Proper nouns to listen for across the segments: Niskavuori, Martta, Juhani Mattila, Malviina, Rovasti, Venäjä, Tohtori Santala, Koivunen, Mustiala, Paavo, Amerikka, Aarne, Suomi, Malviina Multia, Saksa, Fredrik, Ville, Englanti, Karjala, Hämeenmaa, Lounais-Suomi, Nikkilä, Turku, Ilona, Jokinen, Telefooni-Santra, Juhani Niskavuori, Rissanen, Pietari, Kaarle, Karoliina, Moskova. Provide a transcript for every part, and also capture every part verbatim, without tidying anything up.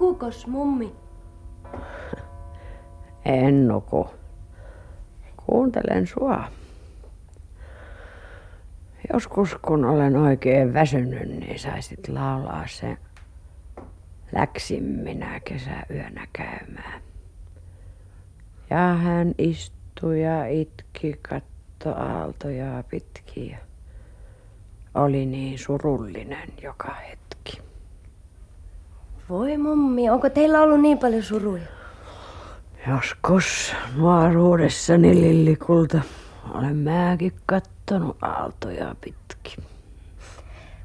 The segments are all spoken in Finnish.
Nukkuukos mummi? En nuku. Kuuntelen sua. Joskus kun olen oikein väsynyt, niin saisit laulaa sen Läksin minä kesäyönä käymään. Ja hän istui ja itki, katto aaltoja pitkiä. Oli niin surullinen joka hetki. Voi mummi, onko teillä ollut niin paljon suruja? Joskus nuoruudessani Lillikulta olen mäkin kattonut aaltoja pitkin.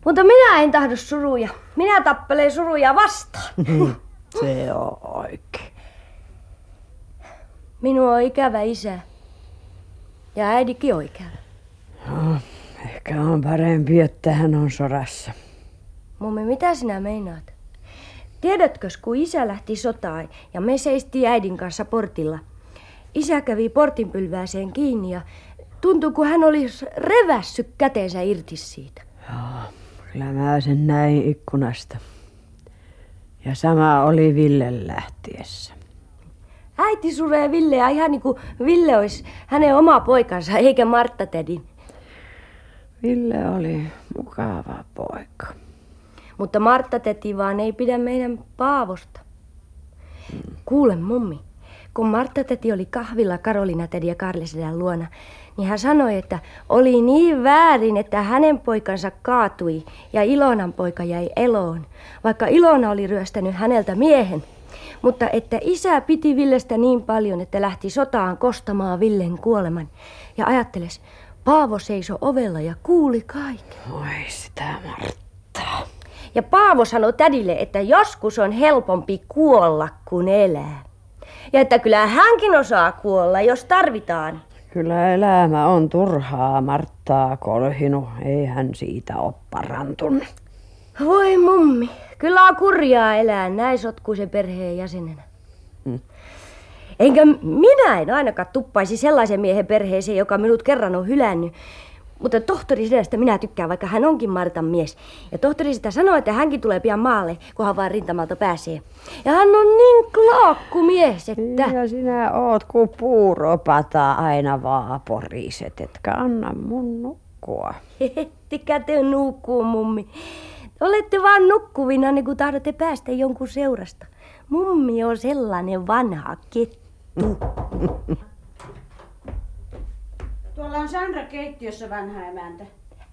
Mutta minä en tahdo suruja. Minä tappelen suruja vastaan. Se on oikein. Minua on ikävä isä. Ja äidikin on ikävä. No, ehkä on parempi, että hän on sodassa. Mummi, mitä sinä meinaat? Tiedätkö, kun isä lähti sotaan ja me seistiin äidin kanssa portilla. Isä kävi portinpylvääseen kiinni ja tuntui, kun hän olisi revässyt käteensä irti siitä. Joo, kyllä mä sen näin ikkunasta. Ja sama oli Villen lähtiessä. Äiti suree Villeä ihan niin kuin Ville olisi hänen oma poikansa, eikä Martta tädin. Ville oli mukava poika. Mutta Martta täti vaan ei pidä meidän Paavosta. Mm. Kuule mummi, kun Martta täti oli kahvilla Karoliina tädi ja Kaarle sedän luona, niin hän sanoi, että oli niin väärin, että hänen poikansa kaatui ja Ilonan poika jäi eloon, vaikka Ilona oli ryöstänyt häneltä miehen. Mutta että isä piti Villestä niin paljon, että lähti sotaan kostamaan Villen kuoleman. Ja ajatteles, Paavo seisoi ovella ja kuuli kaiken. Oi sitä Marttaa. Ja Paavo sanoi tädille, että joskus on helpompi kuolla kuin elää. Ja että kyllä hänkin osaa kuolla, jos tarvitaan. Kyllä elämä on turhaa Marttaa kolhinut, ei hän siitä ole parantunut. Voi mummi, kyllä on kurjaa elää näin sotkuisen perheen jäsenenä. Mm. Enkä minä en ainakaan tuppaisi sellaisen miehen perheeseen, joka minut kerran on hylännyt. Mutta tohtori sitä minä tykkään, vaikka hän onkin Martan mies. Ja tohtori sitä sanoo, että hänkin tulee pian maalle, kun hän vaan rintamalta pääsee. Ja hän on niin kloakku mies, että... Ja sinä oot ku puuropata aina vaan poriset, etkä anna mun nukkua. Ettekä te nukkuu, mummi. Olette vaan nukkuvina, niin kun tahdotte päästä jonkun seurasta. Mummi on sellainen vanha kettu. Tuolla on Santra keittiössä vanha emäntä.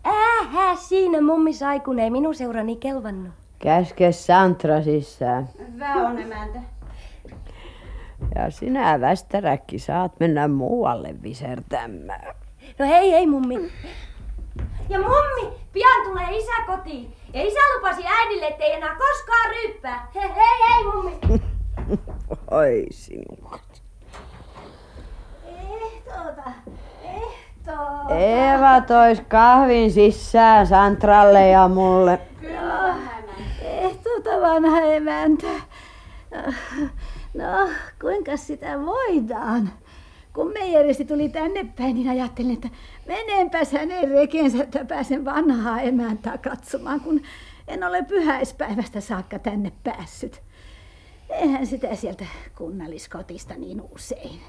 Ähä, siinä mummi saikun, ei minun seurani kelvannut. Käske Santra sisään. Hyvä on emäntä. Ja sinä västäräkki saat mennä muualle visertämään. No hei hei mummi. Ja mummi, pian tulee isä kotiin. Ja isä lupasi äidille, ettei enää koskaan ryyppää. Hei hei hei mummi. Oi sinua. Ei tuota. Eeva tois kahvin sisään Santralle ja mulle. Kyllä, tuota vanha emäntä. No, kuinka sitä voidaan? Kun Meijeristi tuli tänne päin, niin ajattelin, että menenpäs hänen rekeensä, että pääsen vanhaa emäntää katsomaan, kun en ole pyhäispäivästä saakka tänne päässyt. Eihän sitä sieltä kunnalliskotista niin usein.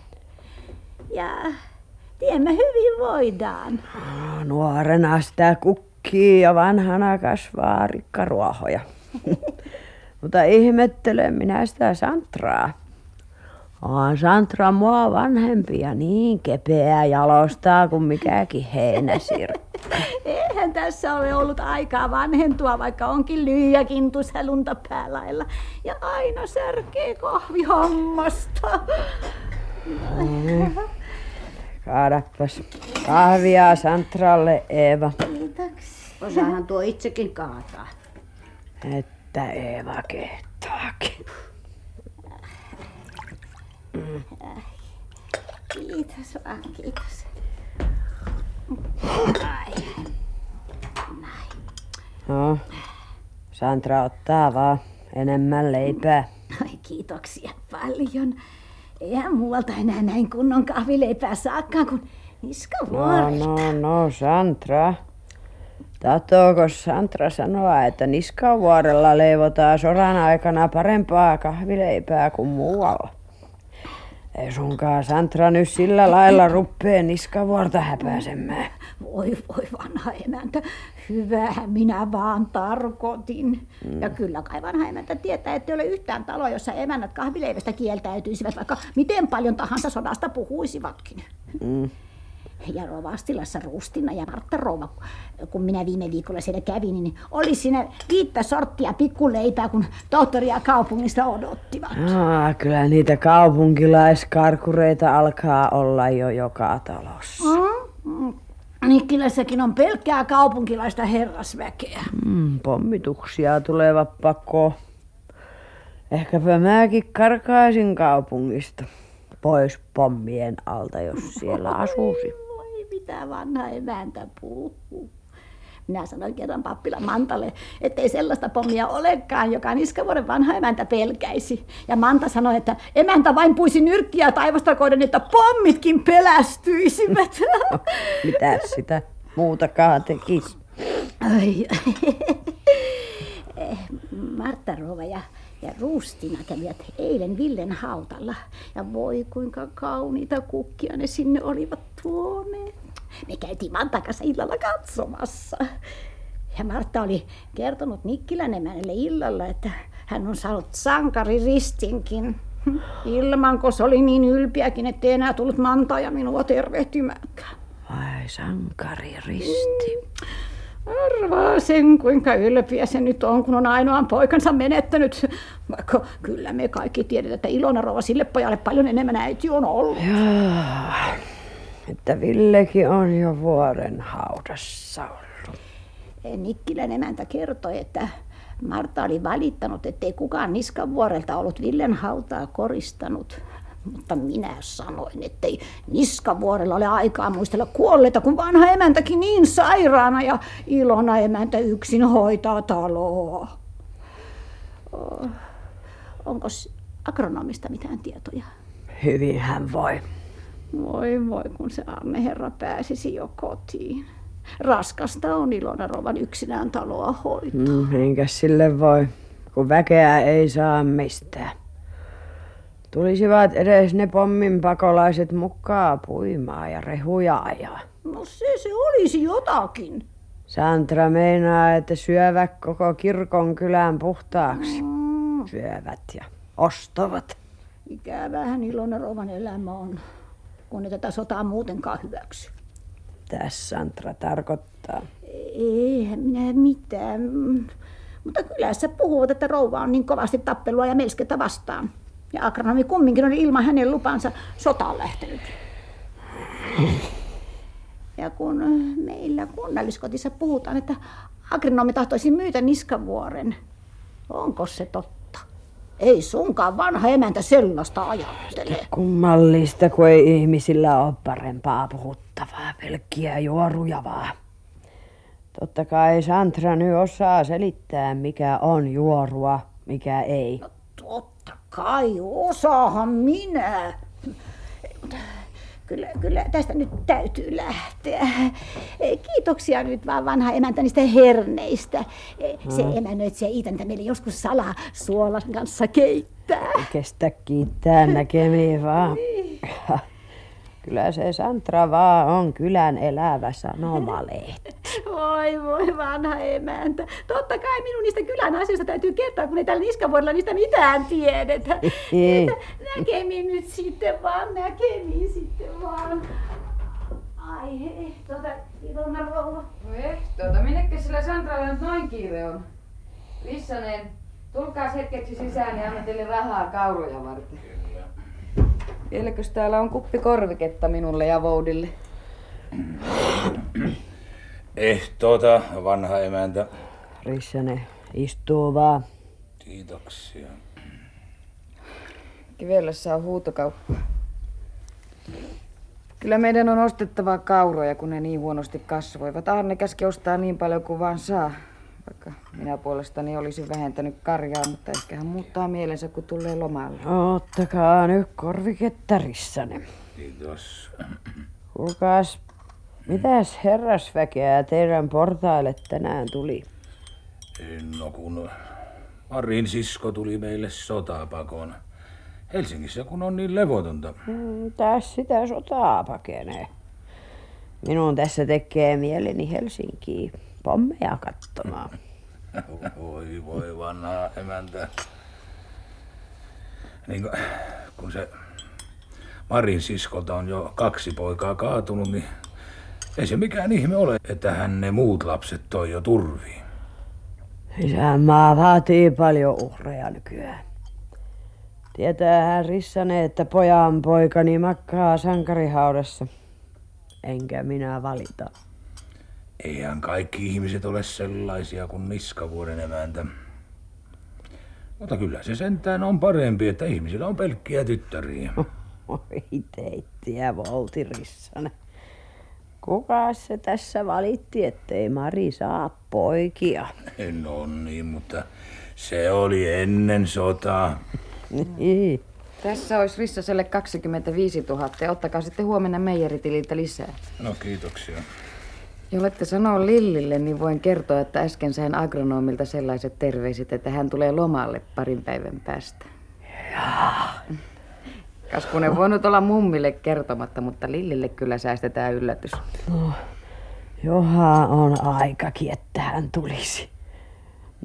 Ja... Tiemme hyvin voidaan. Nuorena sitä kukkii ja vanhana kasvaa rikkaruohoja. Mutta ihmettelen minä sitä Santraa. On Santra mua vanhempi ja niin kepeä jalostaa kuin mikäkin heinäsirkka. Eihän tässä ole ollut aikaa vanhentua, vaikka onkin lyijäkin tuossa lunta päälailla. Ja aina särkee kahvihommasta. Mm. Kaadappas kahvia Santralle, Eeva. Kiitoksia. Osaahan tuo itsekin kaataa. Että Eeva kehtaakin. Kiitos vaan, kiitos. No, Santra ottaa vaan enemmän leipää. Ai kiitoksia paljon. Eihän muualta enää näin kunnon kahvileipää saakkaan, kun Niskavuorilta. No, no, no, Santra. Tahtooko Santra sanoa, että Niskavuorella leivotaan sodan aikana parempaa kahvileipää kuin muualla? Ei sunkaan Santra nyt sillä lailla ruppee Niskavuorta häpäisemään. Voi voi vanha emäntä, hyvähän minä vaan tarkoitin. Mm. Ja kyllä kai vanha emäntä tietää, ettei ole yhtään taloa, jossa emännät kahvileivästä kieltäytyisivät, vaikka miten paljon tahansa sodasta puhuisivatkin. Mm. Ja Rovastilassa Rustina ja Martta rouva, kun minä viime viikolla siellä kävin, niin oli siinä viittä sorttia pikkuleipää, kun tohtoria kaupungista odottivat. Aa, kyllä niitä kaupunkilaiskarkureita alkaa olla jo joka talossa. Mm. Nikkilässäkin on pelkkää kaupunkilaista herrasväkeä. Mm, pommituksia tulevat pakoon. Ehkäpä mäkin karkaisin kaupungista. Pois pommien alta, jos siellä asuisi. Voi, mitä vanha emäntä puhuu. Minä sanoin kerran pappilan Mantalle, ettei sellaista pommia olekaan, joka Niskavuoren vanha emäntä pelkäisi. Ja Manta sanoi, että emäntä vain puisi nyrkkiä taivasta kohden, että pommitkin pelästyisivät. No, mitä sitä muutakaan tekisi? Ai, Martta rouva ja Ja Ruustina kävivät eilen Villen hautalla. Ja voi kuinka kauniita kukkia ne sinne olivat tuoneet. Me käytiin Mantan kanssa illalla katsomassa. Ja Martta oli kertonut Nikkilän emänelle illalla, että hän on saanut sankariristinkin. Ilmanko se oli niin ylpiäkin, ettei enää tullut Mantaa ja minua tervehtimäänkään. Vai sankariristin. Mm. Arvaa sen, kuinka ylpeä se nyt on, kun on ainoan poikansa menettänyt. Vaikka kyllä me kaikki tiedetään, että Ilona rouva sille pojalle paljon enemmän äiti on ollut. Jaa, että Villekin on jo vuoren haudassa ollut. Nikkilän emäntä kertoi, että Martta oli valittanut, ettei kukaan Niskavuorelta ollut Villen hautaa koristanut. Mutta minä sanoin, ettei Niskavuorella ole aikaa muistella kuolleita, kun vanha emäntäkin niin sairaana ja Ilona emäntä yksin hoitaa taloa. Onko agronomista mitään tietoja? Hyvin hän voi. Voi voi, kun se Aarne herra pääsisi jo kotiin. Raskasta on Ilona rovan yksinään taloa hoitaa. Mm, enkä sille voi, kun väkeä ei saa mistään. Tulisivat edes ne pommin pakolaiset mukaan puimaan ja rehuja ajaa. No se, se olisi jotakin. Santra meinaa, että syövät koko kirkon kylän puhtaaksi. Mm. Syövät ja ostavat. Ikävähän Ilona rouvan elämä on, kun ne tätä sotaa muutenkaan hyväksy. Tässä Santra tarkoittaa. Eihän minä mitään. Mutta kylässä puhuvat, että rouva on niin kovasti tappelua ja melsketä vastaan. Ja agronomi kumminkin on ilman hänen lupansa sotaan lähtenyt. Ja kun meillä kunnalliskotissa puhutaan, että agronomi tahtoisi myytä Niskavuoren, onko se totta? Ei sunkaan vanha emäntä sellaista ajattele. Kummallista, kun ei ihmisillä ole parempaa puhuttavaa, pelkkiä juoruja vaan. Totta kai Santra nyt osaa selittää, mikä on juorua, mikä ei. No, totta. Kai, osaahan minä. Kyllä, kyllä tästä nyt täytyy lähteä. Kiitoksia nyt vaan vanha emäntä niistä herneistä. Se emännöitsijä Iitäntä meille joskus salaa suolan kanssa keittää. Kestä kiittää näkemiin vaan. Niin. Kyllä se Santra vaan on kylän elävä sanomalehti. Voi voi vanha emäntä. Totta kai minun niistä kylän asioista täytyy kertoa, kun ei täällä Niskavuorella niistä mitään tiedetä. Näkemiin nyt sitten vaan, näkemiin sitten vaan. Ai hei, tuota Ilona rouva. No ehtoota, minnekä sillä Santralla nyt noin kiire on? Rissanen, tulkaas hetkeksi sisään ja anna teille rahaa kauroja varten. Vieläkös täällä on kuppi korviketta minulle ja voudille? Ehtoota, vanha emäntä. Rissanen, istuu vaan. Kiitoksia. Kivellässä on huutokauppa. Kyllä meidän on ostettava kauroja, kun ne niin huonosti kasvoivat. Aarne käski ostaa niin paljon kuin vaan saa. Vaikka minä puolestani olisin vähentänyt karjaa, mutta ehkä hän muuttaa mielensä, kun tulee lomalle. Ottakaa nyt korviketta, Rissanen. Kiitos. Kuulkaas, Mitäs herrasväkeä teidän portaille tänään tuli? No kun Marin sisko tuli meille sotapakon. Helsingissä kun on niin levotonta. Mm, taas sitä sotaa pakenee. Minun tässä tekee mieleni Helsinkiin pommeja katsomaan. Voi voi vanhaa emäntä. Niin kun, kun se Marin siskolta on jo kaksi poikaa kaatunut, niin ei se mikään ihme ole, että hän ne muut lapset toi jo turviin. Isänmaa vaatii paljon uhreja nykyään. Tietäähän Rissanen, että pojan poikani makkaa sankarihaudassa. Enkä minä valita. Eihän kaikki ihmiset ole sellaisia kuin Niskavuoren emäntä. Mutta kyllä se sentään on parempi, että ihmisillä on pelkkiä tyttäriä. Oi teittiä, volti Rissanen. Kuka se tässä valitti, ettei Mari saa poikia? No niin, mutta se oli ennen sotaa. Niin. Tässä olisi Rissaselle kaksikymmentäviisituhatta ja ottakaa sitten huomenna Meijeritililtä lisää. No kiitoksia. Jollette sanoo Lillille, niin voin kertoa, että äsken sain agronomilta sellaiset terveiset, että hän tulee lomalle parin päivän päästä. Jaa. Kas kun en voinut olla mummille kertomatta, mutta Lillille kyllä säästetään yllätys. No, johan on aikakin, että hän tulisi.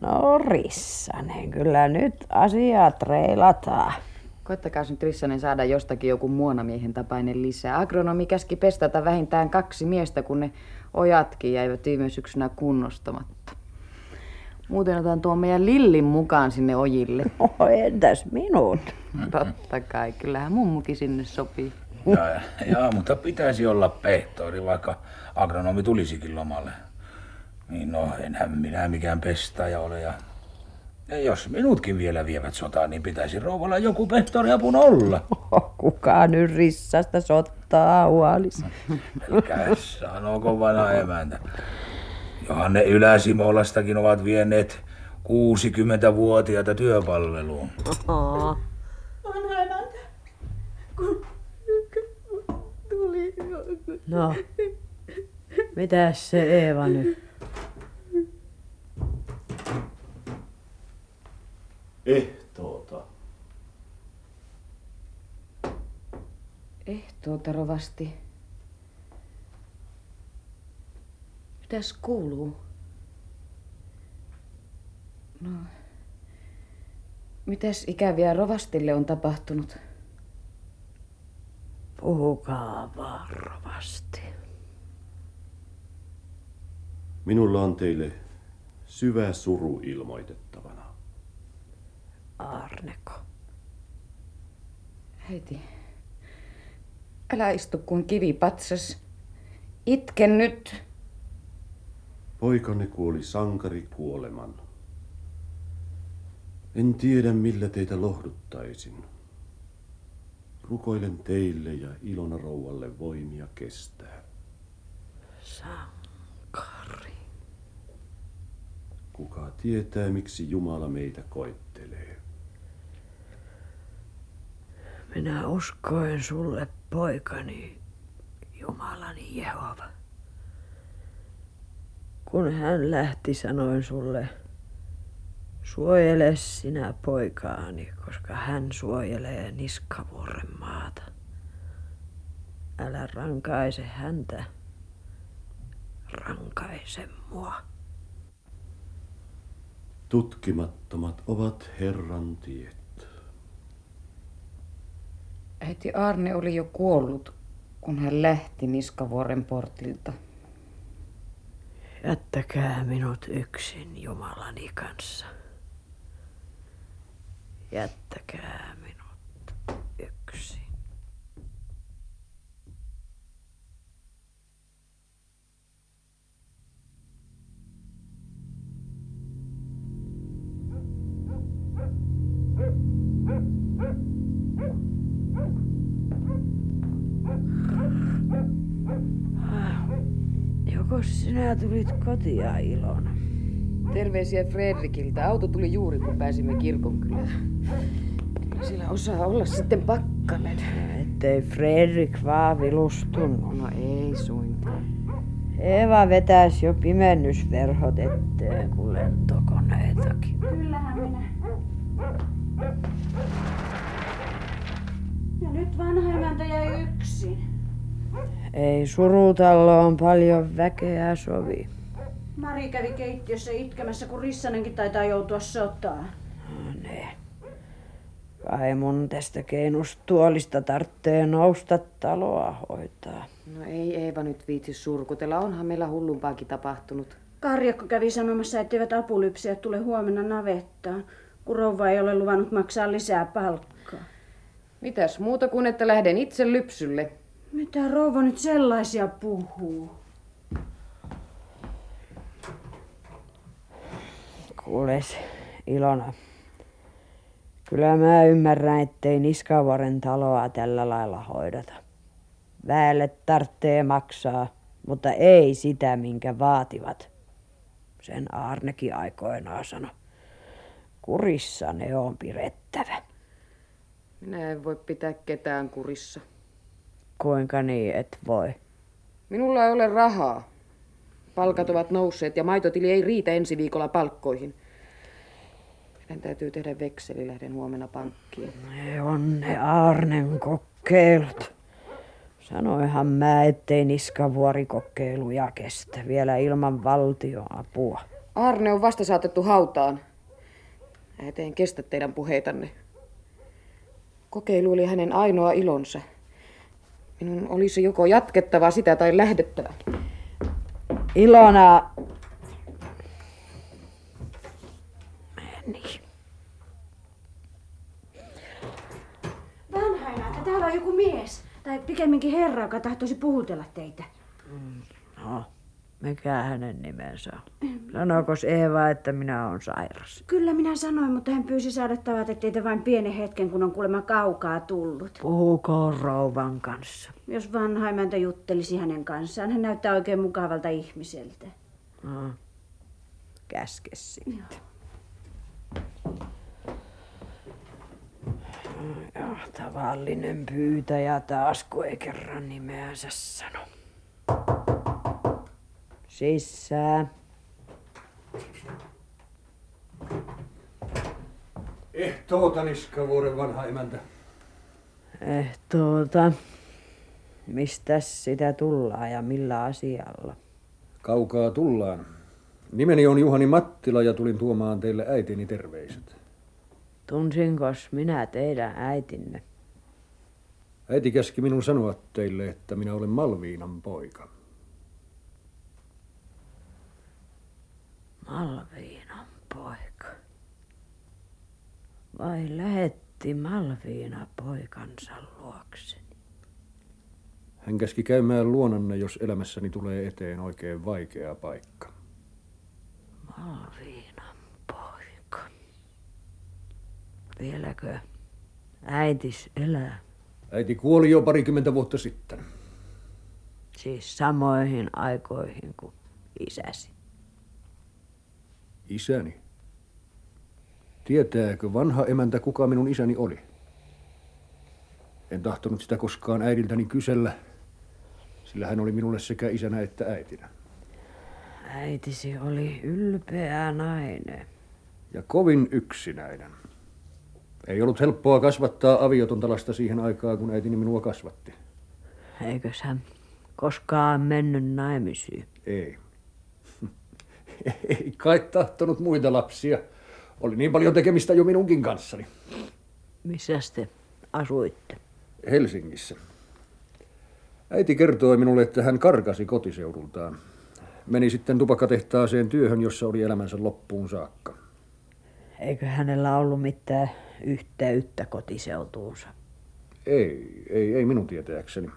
No Rissanen, kyllä nyt asiaa treilataan. Koettakaa nyt Rissanen saada jostakin joku muonamiehen tapainen lisää. Agronomi käski pestata vähintään kaksi miestä, kun ne ojatkin jäivät viime syksynä kunnostamatta. Muuten otan tuon meidän Lillin mukaan sinne ojille. No, entäs minut? Totta kai, kyllähän mummukin sinne sopii. Jaa, jaa, mutta pitäisi olla pehtori, vaikka agronomi tulisikin lomalle. Niin no, enhän minä mikään pestaaja ole. Ja, ja jos minutkin vielä vievät sotaan, niin pitäisi rouvalla joku pehtoriapun olla. Kuka nyt Rissasta sottaa huolisi? Pelkää sanooko vanha emäntä. Johan ne Ylä-Simolastakin ovat vieneet kuusikymmentävuotiaita työpalveluun. Oho. Vanha emäntä, kun tuli. No, mitäs se Eeva nyt? Ehtoota. Ehtoota, rovasti. Mitäs kuuluu? No, mitäs ikäviä rovastille on tapahtunut? Puhukaa vaan, rovasti. Minulla on teille syvä suru ilmoitettavana. Aarneko? Äiti, älä istu kuin kivi patsas. Itke nyt. Poikanne kuoli sankari kuoleman. En tiedä, millä teitä lohduttaisin. Rukoilen teille ja Ilona rouvalle voimia kestää. Sankari. Kuka tietää, miksi Jumala meitä koettelee? Minä uskoin sulle, poikani, Jumalani Jehova. Kun hän lähti, sanoin sulle, suojele sinä poikaani, koska hän suojelee Niskavuoren maata. Älä rankaise häntä, rankaise mua. Tutkimattomat ovat Herran tiet. Äiti, Aarne oli jo kuollut, kun hän lähti Niskavuoren portilta. Jättäkää minut yksin Jumalani kanssa. Jättäkää minut yksin. Sinä tulit kotia, Ilona. Terveisiä Fredrikiltä. Auto tuli juuri, kun pääsimme kirkonkylään. Sillä osaa olla sitten pakkanen. Ettei Fredrik vaan vilustunut. No ei suinkaan. Eeva vetäisi jo pimennysverhot eteen kuin lentokoneitakin. Kyllähän minä. Ja nyt vanha emäntä jäi yksin. Ei surutaloon paljon väkeä sovi. Mari kävi keittiössä itkemässä, kun Rissanenkin taitaa joutua sotaan. No ne. Kai mun tästä keinustuolista tarvitsee nousta taloa hoitaa. No ei Eeva nyt viitsi surkutella, onhan meillä hullumpaakin tapahtunut. Karjakko kävi sanomassa, etteivät apulypsijät tule huomenna navettaan, kun rouva ei ole luvannut maksaa lisää palkkaa. Mitäs muuta kuin että lähden itse lypsylle? Mitä rouva nyt sellaisia puhuu? Kuules, Ilona. Kyllä mä ymmärrän, ettei Niskavuoren taloa tällä lailla hoidata. Väelle tarvitsee maksaa, mutta ei sitä, minkä vaativat. Sen Aarnekin aikoinaan sanoi. Kurissa ne on pidettävä. Minä en voi pitää ketään kurissa. Kuinka niin et voi? Minulla ei ole rahaa. Palkat ovat nousseet ja maitotili ei riitä ensi viikolla palkkoihin. Meidän täytyy tehdä vekseli, lähden huomenna pankkiin. Ne on ne Aarnen kokeilut. Sanoihan mä, ettei Niskavuori-kokeiluja kestä vielä ilman valtionapua. Aarne on vasta saatettu hautaan. Mä eteen kestä teidän puheitanne. Kokeilu oli hänen ainoa ilonsa. Minun olisi joko jatkettava sitä tai lähdettävä. Ilona. Niin. Vanha emäntä, täällä on joku mies. Tai pikemminkin herra, joka tahtoisi puhutella teitä. No, mikä hänen nimensä on? Sanoikos Eeva, että minä olen sairas? Kyllä minä sanoin, mutta hän pyysi saada tavata teitä vain pienen hetken, kun on kuulemma kaukaa tullut. Puhukoon rouvan kanssa. Jos vanha emäntä juttelisi hänen kanssaan, hän näyttää oikein mukavalta ihmiseltä. No, käske sitten. Joo. Ja tavallinen pyytäjä taas, kun ei kerran nimeänsä sano. Sisään. Ehtoota, Niskavuoren vanha emäntä. Ehtoota. Mistäs sitä tullaan ja millä asialla? Kaukaa tullaan. Nimeni on Juhani Mattila ja tulin tuomaan teille äitini terveiset. Tunsinkos minä teidän äitinne? Äiti käski minun sanoa teille, että minä olen Malviinan poika. Malviinan poika. Vai lähetti Malviina poikansa luokseni? Hän käski käymään luonanne, jos elämässäni tulee eteen oikein vaikea paikka. Malviinan poika. Vieläkö äitis elää? Äiti kuoli jo parikymmentä vuotta sitten. Siis samoihin aikoihin kuin isäsi. Isäni? Tietääkö vanha emäntä, kuka minun isäni oli? En tahtonut sitä koskaan äidiltäni kysellä, sillä hän oli minulle sekä isänä että äitinä. Äitisi oli ylpeä nainen. Ja kovin yksinäinen. Ei ollut helppoa kasvattaa aviotonta lasta siihen aikaan, kun äitini minua kasvatti. Eikös hän koskaan mennyt naimisiin? Ei. Ei kai tahtonut muita lapsia. Oli niin paljon tekemistä jo minunkin kanssani. Missäs te asuitte? Helsingissä. Äiti kertoi minulle, että hän karkasi kotiseudultaan. Meni sitten tupakkatehtaaseen työhön, jossa oli elämänsä loppuun saakka. Eikö hänellä ollut mitään yhteyttä kotiseutuunsa? Ei, ei, ei minun tietääkseni.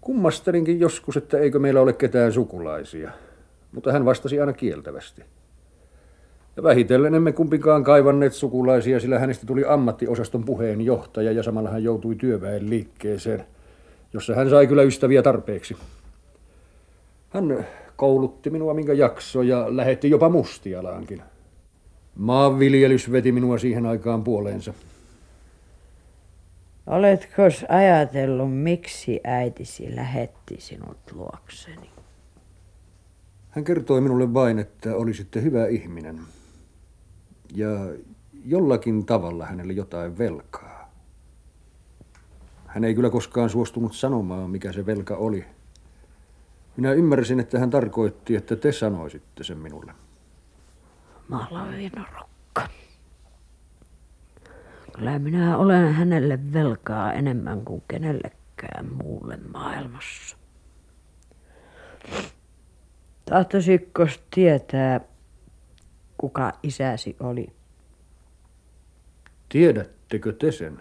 Kummastelinkin joskus, että eikö meillä ole ketään sukulaisia, mutta hän vastasi aina kieltävästi. Ja vähitellen emme kumpikaan kaivanneet sukulaisia, sillä hänestä tuli ammattiosaston puheenjohtaja ja samalla hän joutui työväen liikkeeseen, jossa hän sai kyllä ystäviä tarpeeksi. Hän koulutti minua minkä jaksoi ja lähetti jopa Mustialaankin. Maanviljelys veti minua siihen aikaan puoleensa. Oletko ajatellut, miksi äitisi lähetti sinut luokseni? Hän kertoi minulle vain, että olisitte hyvä ihminen ja jollakin tavalla hänelle jotain velkaa. Hän ei kyllä koskaan suostunut sanomaan, mikä se velka oli. Minä ymmärsin, että hän tarkoitti, että te sanoisitte sen minulle. Malviina-rokka. Kyllä minä olen hänelle velkaa enemmän kuin kenellekään muulle maailmassa. Tahtoisitko tietää, kuka isäsi oli? Tiedättekö te sen?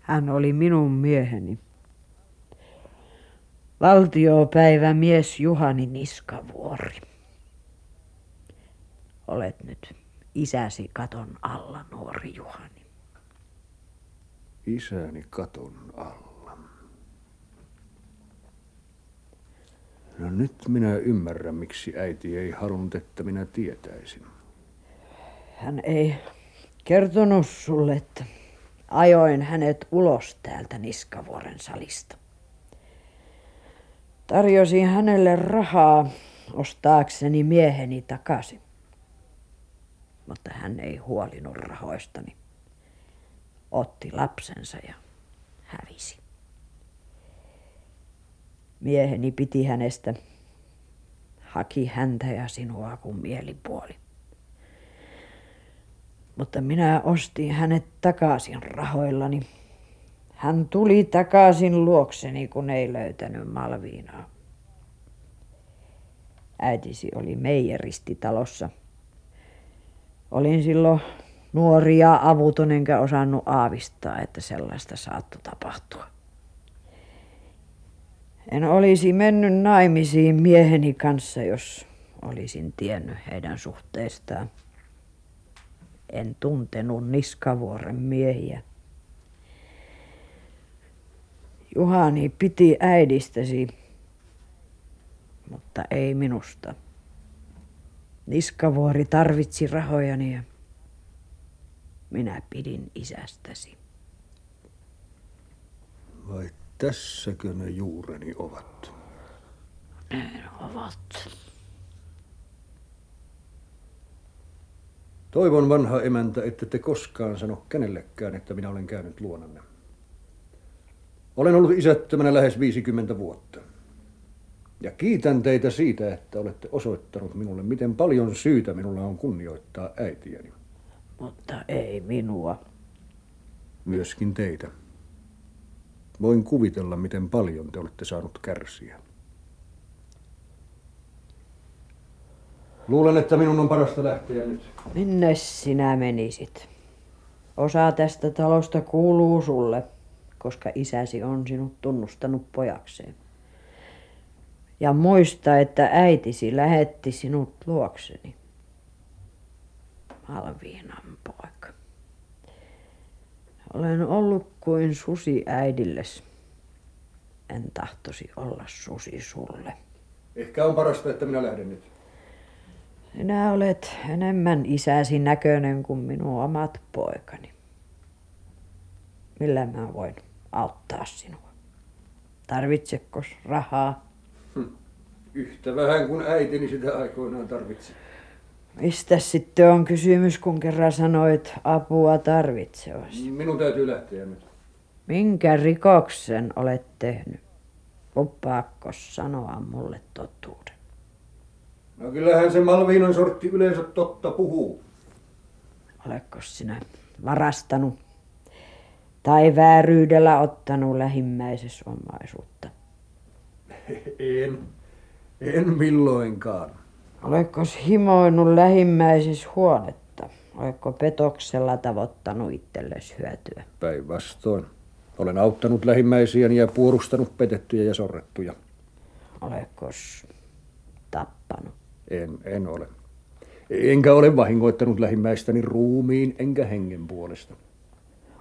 Hän oli minun mieheni. Valtiopäivämies Juhani Niskavuori. Olet nyt isäsi katon alla, nuori Juhani. Isäni katon alla. No nyt minä ymmärrän, miksi äiti ei halunnut, että minä tietäisin. Hän ei kertonut sulle, että ajoin hänet ulos täältä Niskavuoren salista. Tarjosin hänelle rahaa ostaakseni mieheni takaisin. Mutta hän ei huolinut rahoistani. Otti lapsensa ja hävisi. Mieheni piti hänestä, haki häntä ja sinua kuin mielipuoli. Mutta minä ostin hänet takaisin rahoillani. Hän tuli takaisin luokseni, kun ei löytänyt Malviinaa. Äitisi oli meijeristitalossa. Olin silloin nuori ja avuton, enkä osannut aavistaa, että sellaista saattoi tapahtua. En olisi mennyt naimisiin mieheni kanssa, jos olisin tiennyt heidän suhteestaan. En tuntenut Niskavuoren miehiä. Juhani piti äidistäsi, mutta ei minusta. Niskavuori tarvitsi rahojani ja minä pidin isästäsi. Vai tässäkö ne juureni ovat? Ne ovat. Toivon, vanha emäntä, että te koskaan sano kenellekään, että minä olen käynyt luonanne. Olen ollut isättömänä lähes viisikymmentä vuotta. Ja kiitän teitä siitä, että olette osoittanut minulle, miten paljon syytä minulla on kunnioittaa äitiäni. Mutta ei minua. Myöskin teitä. Voin kuvitella, miten paljon te olette saanut kärsiä. Luulen, että minun on parasta lähteä nyt. Minne sinä menisit? Osa tästä talosta kuuluu sulle, koska isäsi on sinut tunnustanut pojakseen. Ja muista, että äitisi lähetti sinut luokseni. Malviinan poika. Olen ollut kuin susi äidilles. En tahtosi olla susi sulle. Ehkä on parasta, että minä lähden nyt. Sinä olet enemmän isäsi näköinen kuin minun omat poikani. Millä mä voin auttaa sinua? Tarvitsetkos rahaa? Hm. Yhtä vähän kuin äitini sitä aikoinaan tarvitsi. Mistä sitten on kysymys, kun kerran sanoit apua tarvitsevasi? Minun täytyy lähteä nyt. Minkä rikoksen olet tehnyt? Lupaakos sanoa mulle totuuden? No kyllähän se Malviinan sortti yleensä totta puhuu. Oletkos sinä varastanut tai vääryydellä ottanut lähimmäisesi omaisuutta? En. En milloinkaan. Oletkos himoinut lähimmäisesi huonetta? Oletko petoksella tavoittanut itsellesi hyötyä? Päinvastoin. Olen auttanut lähimmäisiäni ja puolustanut petettyjä ja sorrettuja. Oletkos tappanut? En, en ole. Enkä ole vahingoittanut lähimmäistäni ruumiin enkä hengen puolesta.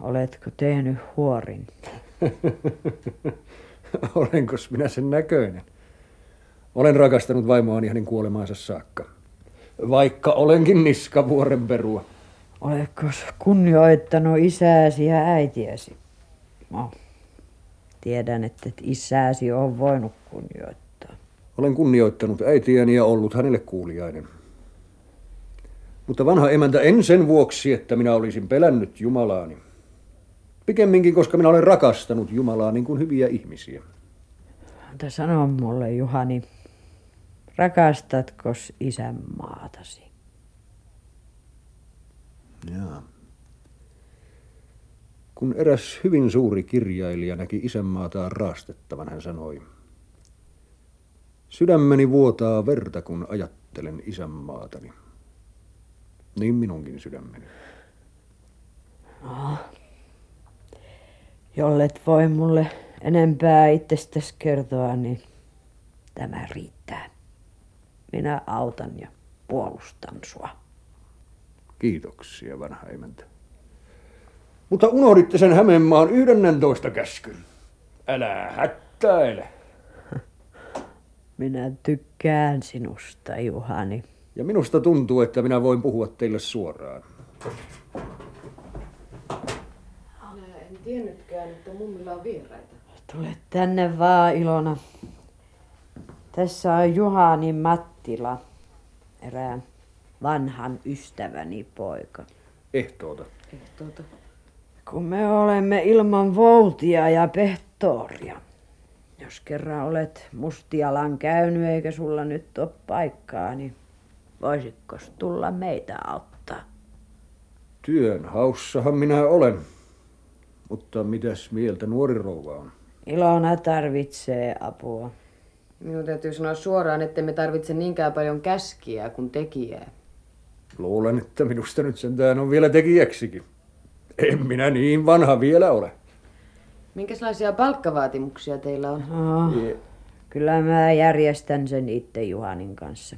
Oletko tehnyt huorin? Olenkos minä sen näköinen? Olen rakastanut vaimoani hänen kuolemaansa saakka. Vaikka olenkin Niskavuoren perua. Oletkos kunnioittanut isääsi ja äitiäsi? No, tiedän, että isäsi on voinut kunnioittaa. Olen kunnioittanut äitiäni ja ollut hänelle kuuliainen. Mutta vanha emäntä en sen vuoksi, että minä olisin pelännyt Jumalaani. Pikemminkin, koska minä olen rakastanut Jumalaa niin kuin hyviä ihmisiä. Anta sanoa mulle, Juhani, rakastatkos isänmaatasi? Jaa. Kun eräs hyvin suuri kirjailija näki isänmaataan raastettavan, hän sanoi: sydämeni vuotaa verta, kun ajattelen isänmaatani. Niin minunkin sydämeni. No, jollet voi mulle enempää itsestäsi kertoa, niin tämä riittää. Minä autan ja puolustan sua. Kiitoksia, vanha emäntä. Mutta unohditte sen Hämeenmaan yhdennentoista käskyn. Älä hättäile. Minä tykkään sinusta, Juhani. Ja minusta tuntuu, että minä voin puhua teille suoraan. Minä en tiennytkään, että mummilla on vieraita. Tule tänne vaan, Ilona. Tässä on Juhani Mattila, erään vanhan ystäväni poika. Ehtoota. Ehtoota. Kun me olemme ilman voutia ja pehtooria. Jos kerran olet Mustialan käynyt eikä sulla nyt ole paikkaa, niin voisitkos tulla meitä auttaa? Työnhaussahan minä olen, mutta mitäs mieltä nuori rouva on? Ilona tarvitsee apua. Minun täytyy sanoa suoraan, että me tarvitse niinkään paljon käskiä kuin tekijää. Luulen, että minusta nyt sentään on vielä tekijäksikin. En minä niin vanha vielä ole. Minkälaisia palkkavaatimuksia teillä on? Oh, kyllä mä järjestän sen itse Juhanin kanssa.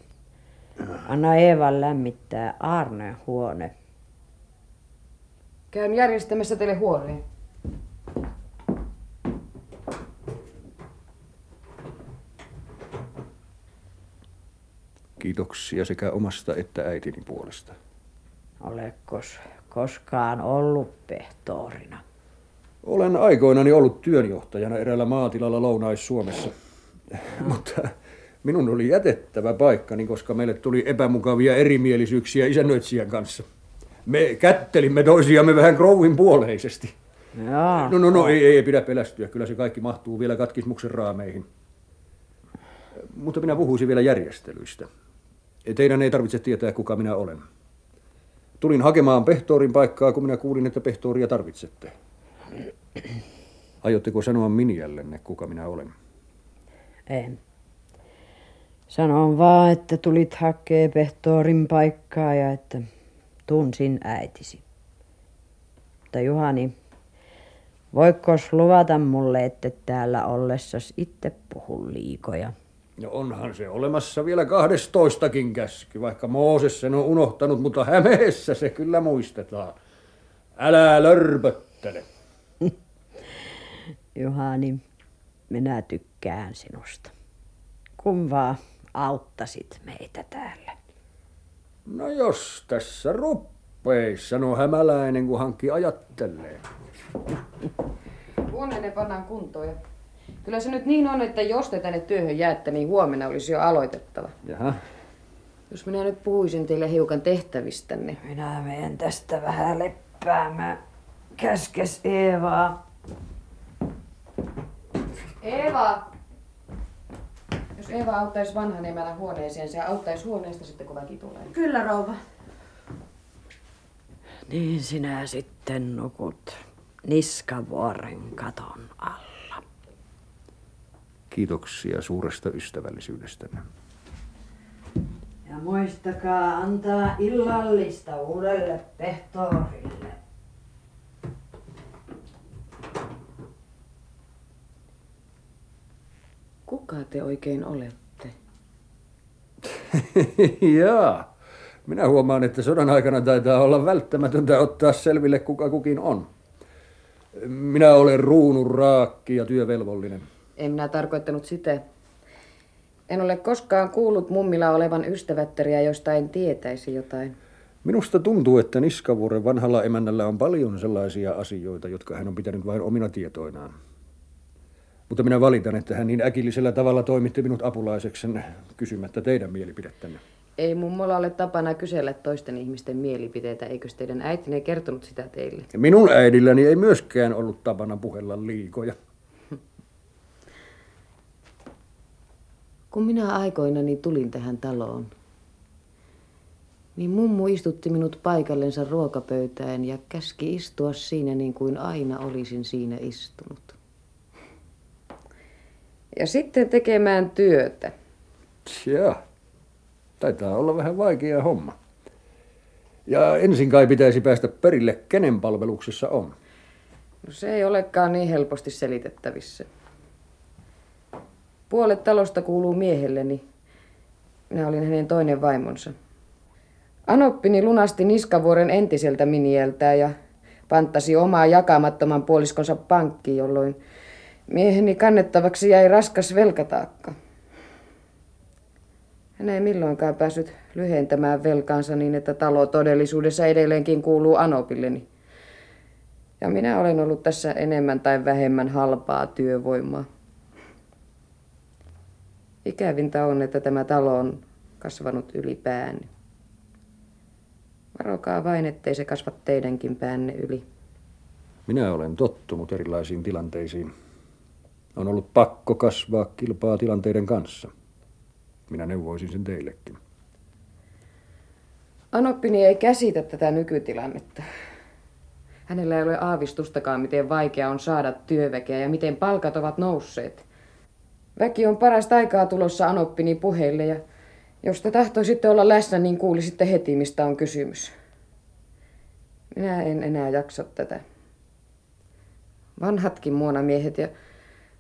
Anna Eevan lämmittää Aarne huone. Käyn järjestämässä teille huoneen. Kiitoksia sekä omasta että äitini puolesta. Oletkos koskaan ollut pehtoorina? Olen aikoinani ollut työnjohtajana eräällä maatilalla Lounais-Suomessa, no. Mutta minun oli jätettävä paikkani, koska meille tuli epämukavia erimielisyyksiä isännöitsijän kanssa. Me kättelimme toisiamme vähän krouvin puoleisesti. No, no, no, no ei, ei pidä pelästyä, kyllä se kaikki mahtuu vielä katkismuksen raameihin. Mutta minä puhuisin vielä järjestelyistä. Teidän ei tarvitse tietää, kuka minä olen. Tulin hakemaan pehtoorin paikkaa, kun minä kuulin, että pehtooria tarvitsette. Aiotteko sanoa miniällenne, kuka minä olen? En. Sanon vaan, että tulit hakkee pehtoorin paikkaa ja että tunsin äitisi. Mutta Juhani, voitkos luvata mulle, että täällä ollessas itse puhun liikoja? No onhan se olemassa vielä kahdestoistakin käsky, vaikka Mooses sen on unohtanut, mutta Hämeessä se kyllä muistetaan. Älä lörpöttele. Juhani, minä tykkään sinusta. Kun vaan auttasit meitä täällä. No jos tässä ruppeis, sanoo hämäläinen, kun hankki ajattelee. Huoneenne pannaan kuntoon ja kyllä se nyt niin on, että jos te tänne työhön jäätte, niin huomenna olisi jo aloitettava. Jaha. Jos minä nyt puhuisin teille hiukan tehtävistänne. Minä menen tästä vähän leppäämään. Käskes Eevaa. Eeva! Jos Eeva auttaisi vanhan emänä huoneeseen, se auttaisi huoneesta sitten, kun väki tulee. Kyllä, rouva. Niin sinä sitten nukut Niskavuoren katon alla. Kiitoksia suuresta ystävällisyydestänne. Ja muistakaa antaa illallista uudelle pehtoorille. Kuka te oikein olette? Jaa. Minä huomaan, että sodan aikana taitaa olla välttämätöntä ottaa selville, kuka kukin on. Minä olen ruununraakki ja työvelvollinen. En minä tarkoittanut sitä. En ole koskaan kuullut mummilla olevan ystävättäriä, josta en tietäisi jotain. Minusta tuntuu, että Niskavuoren vanhalla emännällä on paljon sellaisia asioita, jotka hän on pitänyt vain omina tietoinaan. Mutta minä valitan, että hän niin äkillisellä tavalla toimitti minut apulaiseksenne kysymättä teidän mielipidettänne. Ei mummolla ole tapana kysellä toisten ihmisten mielipiteitä, eikös teidän äitinne kertonut sitä teille? Minun äidilläni ei myöskään ollut tapana puhella liikoja. Kun minä aikoinani tulin tähän taloon, niin mummu istutti minut paikallensa ruokapöytään ja käski istua siinä niin kuin aina olisin siinä istunut. Ja sitten tekemään työtä. Tja, taitaa olla vähän vaikea homma. Ja ensin kai pitäisi päästä perille, kenen palveluksessa on. No se ei olekaan niin helposti selitettävissä. Puolet talosta kuuluu miehelleni. Minä olin hänen toinen vaimonsa. Anoppini lunasti Niskavuoren entiseltä minieltään ja panttasi omaa jakamattoman puoliskonsa pankkiin, jolloin mieheni kannettavaksi jäi raskas velkataakka. Hän ei milloinkaan päässyt lyhentämään velkaansa niin, että talo todellisuudessa edelleenkin kuuluu anopilleni. Ja minä olen ollut tässä enemmän tai vähemmän halpaa työvoimaa. Ikävintä on, että tämä talo on kasvanut yli pääni. Varokaa vain, ettei se kasva teidänkin päänne yli. Minä olen tottunut erilaisiin tilanteisiin. On ollut pakko kasvaa kilpaa tilanteiden kanssa. Minä neuvoisin sen teillekin. Anoppini ei käsitä tätä nykytilannetta. Hänellä ei ole aavistustakaan, miten vaikea on saada työväkeä ja miten palkat ovat nousseet. Väki on parasta aikaa tulossa anoppini puheille ja jos te tahtoisitte olla läsnä, niin kuulisitte heti, mistä on kysymys. Minä en enää jaksa tätä. Vanhatkin muonamiehet ja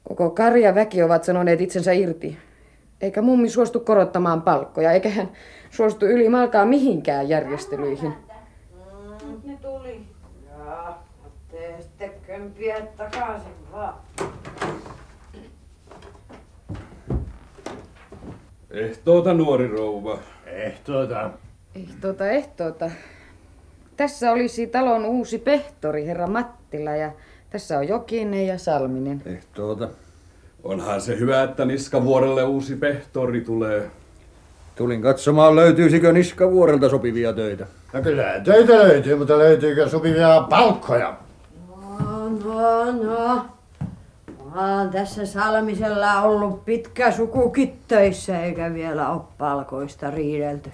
koko karjaväki ovat sanoneet itsensä irti. Eikä mummi suostu korottamaan palkkoja, eikä hän suostu ylimalkaan mihinkään järjestelyihin. Mm, ne tuli. Jaa, teette kömpiä takaisin vaan. Ehtoota, nuori rouva. Ehtoota. Ehtoota, ehtoota. Tässä olisi talon uusi pehtori, herra Mattila, ja tässä on Jokinen ja Salminen. Ehtoota. Onhan se hyvä, että Niskavuorelle uusi pehtori tulee. Tulin katsomaan, löytyisikö Niskavuorelta sopivia töitä. No kyllä, töitä löytyy, mutta löytyykö sopivia palkkoja? No, no, no. Mä oon tässä Salmisella ollut pitkä sukukin töissä, eikä vielä ole palkoista riidelty.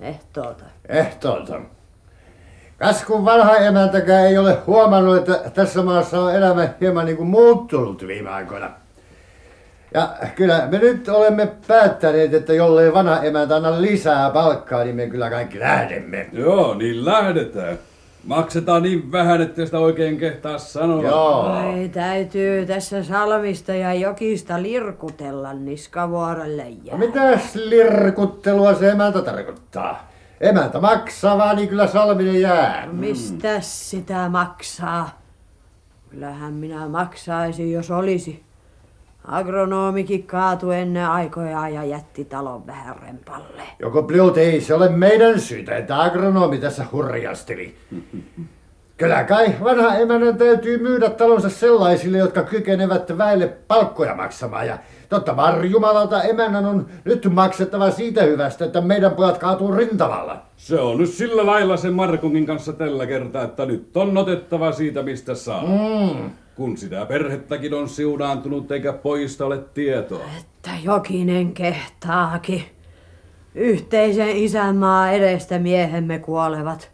Ehtoota. Ehtoota. Kas kun vanha emäntäkään ei ole huomannut, että tässä maassa on elämä hieman niin kuin muuttunut viime aikoina. Ja kyllä me nyt olemme päättäneet, että jollei vanha emäntä anna lisää palkkaa, niin me kyllä kaikki lähdemme. Joo, niin lähdetään. Maksetaan niin vähän, ettei sitä oikein kehtaa sanoa. Joo. Ai, täytyy tässä Salmista ja Jokista lirkutella Niskavuorelle jää. No mitäs lirkuttelua se emäntä tarkoittaa? Emäntä maksaa vaan, niin kyllä Salminen jää. No, mistäs sitä maksaa? Kyllähän minä maksaisin, jos olisi. Agronomikin kaatui ennen aikojaan ja jätti talon vähän rempalle. Joko pliut, ei se ole meidän syytä, että agronomi tässä hurjasteli. Kyllä kai vanha emänän täytyy myydä talonsa sellaisille, jotka kykenevät väelle palkkoja maksamaan. Ja totta vaan jumalalta emänän on nyt maksettava siitä hyvästä, että meidän pojat kaatuu rintamalla. Se on nyt sillä lailla se Markungin kanssa tällä kertaa, että nyt on otettava siitä, mistä saa. Mm. Kun sitä perhettäkin on siunaantunut eikä pojista ole tietoa. Että Jokinen kehtaakin. Yhteisen isänmaan edestä miehemme kuolevat.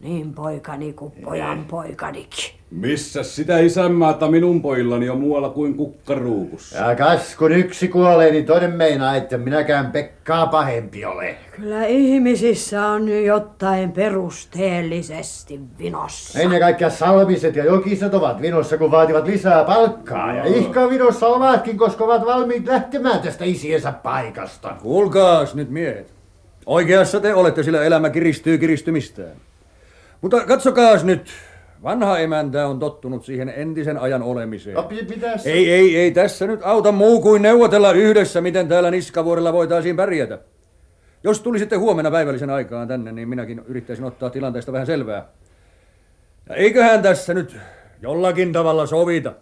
Niin poikani kuin pojan poikanikin. Missä sitä isänmaata minun pojillani on muualla kuin kukkaruukussa? Ja kas kun yksi kuolee, niin toinen meinaa, että minäkään Pekkaa pahempi ole. Kyllä ihmisissä on nyt jotain perusteellisesti vinossa. Ennen kaikkea Salmiset ja Jokiset ovat vinossa, kun vaativat lisää palkkaa. No. Ja ihka vinossa ovatkin, koska ovat valmiit lähtemään tästä isiensä paikasta. Kuulkaas nyt miehet. Oikeassa te olette, sillä elämä kiristyy kiristymistään. Mutta katsokaas nyt. Vanha emäntä on tottunut siihen entisen ajan olemiseen. No, pitäis... Ei, ei, ei tässä nyt auta muu kuin neuvotella yhdessä, miten täällä Niskavuorella voitaisiin pärjätä. Jos tulisitte huomenna päivällisen aikaan tänne, niin minäkin yrittäisin ottaa tilanteesta vähän selvää. Ja eiköhän tässä nyt jollakin tavalla sovita.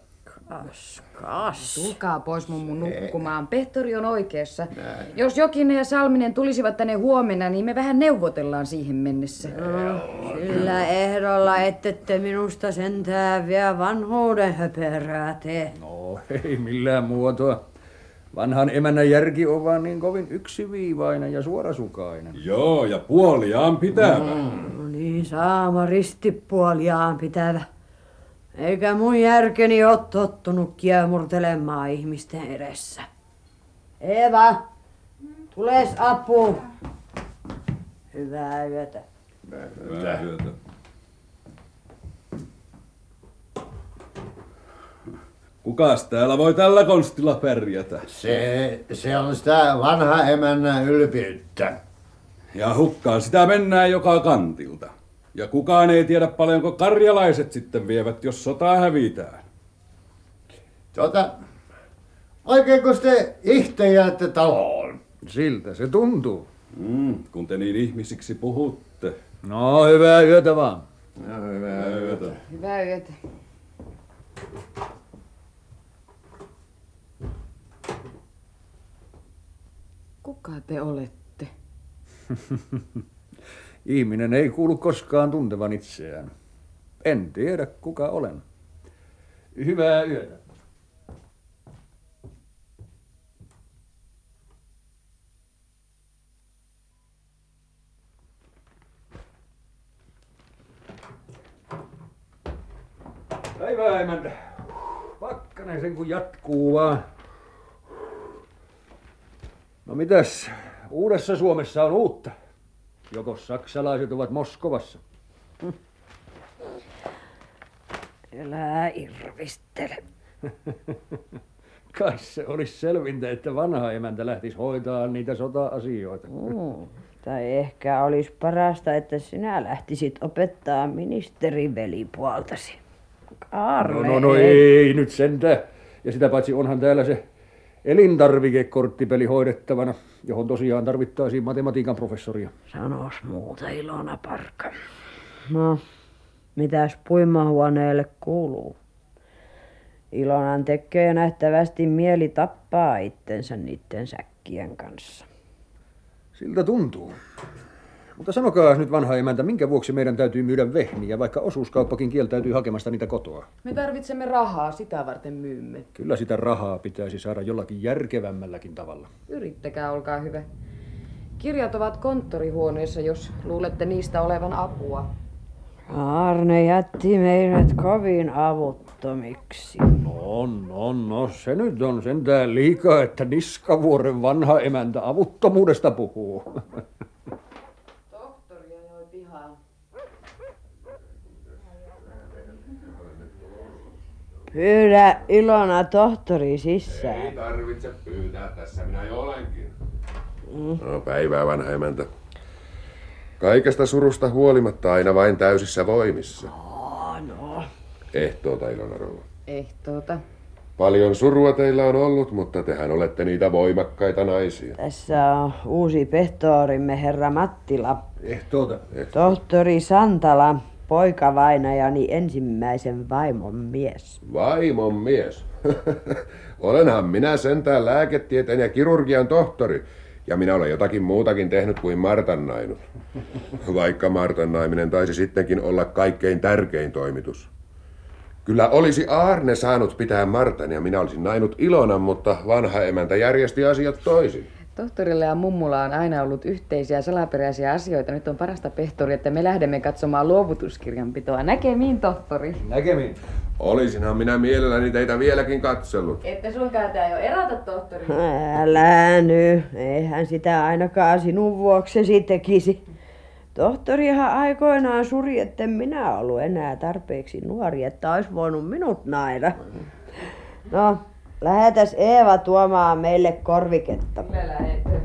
Askas. Tulkaa pois mummun nukkumaan. Pehtori on oikeassa. Näin. Jos Jokinen ja Salminen tulisivat tänne huomenna, niin me vähän neuvotellaan siihen mennessä. No, sillä ehdolla, ettette minusta sentään vielä vanhuuden höperää tee. No ei millään muotoa. Vanhan emänä järki on vaan niin kovin yksiviivainen ja suorasukainen. Joo, ja puoliaan pitävä. Mm. No niin, saamaristi puoliaan pitävä. Eikä mun järkeni ole tottunut kiemurtelemaan ihmisten edessä. Eeva, tules apu. Hyvää yötä. Hyvää yötä. Kukas täällä voi tällä konstilla pärjätä? Se, se on sitä vanha emännän ylpeyttä. Ja hukkaan sitä mennään joka kantilta. Ja kukaan ei tiedä paljonko karjalaiset sitten vievät, jos sotaa hävitään. Tota, oikeinko te ihte jäätte taloon? Siltä se tuntuu. Mm, kun te niin ihmisiksi puhutte. No, hyvää yötä vaan. No, hyvää, hyvää yötä. yötä. Hyvää yötä. Kuka te olette? Ihminen ei kuulu koskaan tuntevan itseään. En tiedä, kuka olen. Hyvää yötä. Päivää, emäntä. Pakkanen sen kun jatkuu vaan. No mitäs? Uudessa Suomessa on uutta. Joko saksalaiset ovat Moskovassa? Hm. Elää irvistele. Kai se olisi selvintä, että vanha emäntä lähtisi hoitaa niitä sota-asioita. Mm. Tai ehkä olisi parasta, että sinä lähtisit opettaa ministerivelipuoltasi. Kaarle. No, no, no ei nyt sentään. Ja sitä paitsi onhan täällä se elintarvikekorttipeli hoidettavana, johon tosiaan tarvittaisiin matematiikan professoria. Sanois muuta, Ilona Parkka. No, mitäs puimahuoneelle kuuluu? Ilonan tekee nähtävästi mieli tappaa itsensä niiden säkkien kanssa. Siltä tuntuu. Mutta sanokaa nyt vanha emäntä, minkä vuoksi meidän täytyy myydä vehmiä, vaikka osuuskauppakin kieltäytyy hakemasta niitä kotoa. Me tarvitsemme rahaa, sitä varten myymme. Kyllä sitä rahaa pitäisi saada jollakin järkevämmälläkin tavalla. Yrittäkää, olkaa hyvä. Kirjat ovat konttorihuoneessa, jos luulette niistä olevan apua. Aarne jätti meidät kovin avuttomiksi. No, no, no, se nyt on sentään liikaa, että Niskavuoren vanha emäntä avuttomuudesta puhuu. Pyydä Ilona tohtori sisään. Ei tarvitse pyytää, tässä minä jo olenkin. Mm. No, päivää vanha emäntä. Kaikesta surusta huolimatta aina vain täysissä voimissa. No, no. Ehtoota, Ilona rouva. Ehtoota. Paljon surua teillä on ollut, mutta tehän olette niitä voimakkaita naisia. Tässä on uusi pehtoorimme herra Mattila. Ehtoota. Ehtoota. Tohtori Santala. Poikavainajani ensimmäisen vaimon mies. Vaimon mies? Olenhan minä sentään lääketieteen ja kirurgian tohtori. Ja minä olen jotakin muutakin tehnyt kuin Martan nainut. Vaikka Martan naiminen taisi sittenkin olla kaikkein tärkein toimitus. Kyllä olisi Aarne saanut pitää Martan ja minä olisin nainut Ilonan, mutta vanha emäntä järjesti asiat toisin. Tohtorilla ja mummulla on aina ollut yhteisiä salaperäisiä asioita. Nyt on parasta, pehtori, että me lähdemme katsomaan luovutuskirjanpitoa. Näkemiin, tohtori. Näkemiin. Olisinhan minä mielelläni teitä vieläkin katsellut. Ette suinkaan tää jo erota, tohtori. Älä nyt. Eihän sitä ainakaan sinun vuoksesi tekisi. Tohtorihan aikoinaan suri, etten minä ollut enää tarpeeksi nuori, että olisi voinut minut naida. No. Lähetäs Eeva tuomaan meille korviketta. Me lähetään.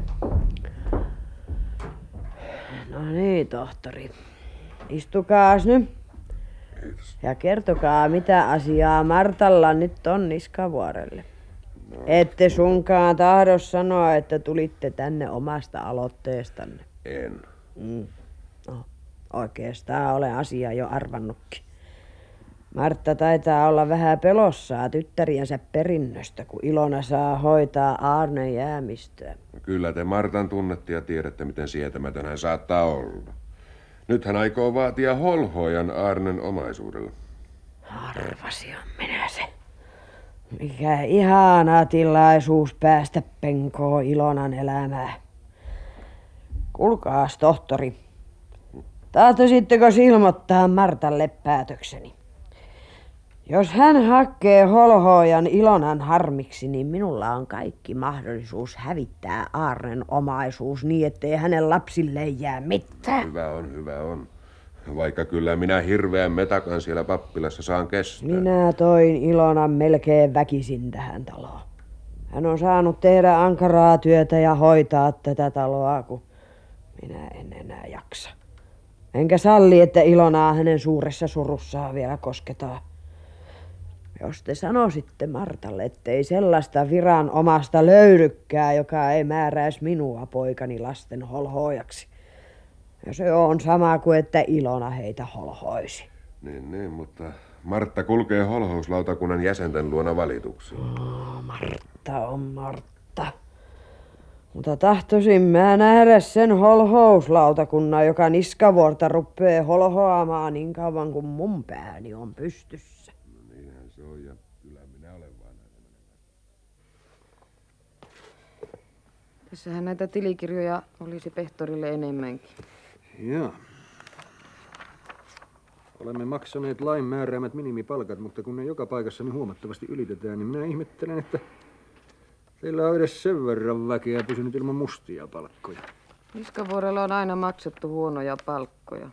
No niin, tohtori. Istukaas nyt. Ja kertokaa, mitä asiaa Martalla nyt on Niskavuorelle. No. Ette sunkaan tahdo sanoa, että tulitte tänne omasta aloitteestanne. En. Mm. No, oikeastaan olen asiaa jo arvannutkin. Martta taitaa olla vähän pelossaan tyttäriänsä perinnöstä, kun Ilona saa hoitaa Aarnen jäämistä. Kyllä te Martan tunnette ja tiedätte, miten sietämätön hän saattaa olla. Nyt hän aikoo vaatia holhojan Aarnen omaisuudella. Arvasin minä se. Mikä ihana tilaisuus päästä penkoon Ilonan elämää. Kuulkaas, tohtori. Tahtoisitteko ilmoittaa Martalle päätökseni? Jos hän hakee holhojan Ilonan harmiksi, niin minulla on kaikki mahdollisuus hävittää Aarnen omaisuus niin, ettei hänen lapsilleen jää mitään. Hyvä on, hyvä on. Vaikka kyllä minä hirveän metakan siellä pappilassa saan kestää. Minä toin Ilonan melkein väkisin tähän taloon. Hän on saanut tehdä ankaraa työtä ja hoitaa tätä taloa, kun minä en enää jaksa. Enkä salli, että Ilonaa hänen suuressa surussaan vielä kosketaan. Jos te sanoisitte Martalle, ettei sellaista viranomaista löydykään, joka ei määräisi minua poikani lasten holhoajaksi. Ja se on sama kuin, että Ilona heitä holhoisi. Niin, niin, mutta Martta kulkee holhouslautakunnan jäsenten luona valituksiin. Oh, Martta on Martta. Mutta tahtoisin mä nähdä sen holhouslautakunnan, joka Niskavuorta ruppee holhoamaan niin kauan kuin mun pääni on pystyssä. No niinhän se on, ja kyllä minä olen vaan näin. Tässähän näitä tilikirjoja olisi pehtorille enemmänkin. Joo. Olemme maksaneet lain määräämät minimipalkat, mutta kun ne joka paikassa niin huomattavasti ylitetään, niin minä ihmettelen, että teillä on edes sen verran väkeä pysynyt ilman mustia palkkoja. Niskavuorella on aina maksettu huonoja palkkoja,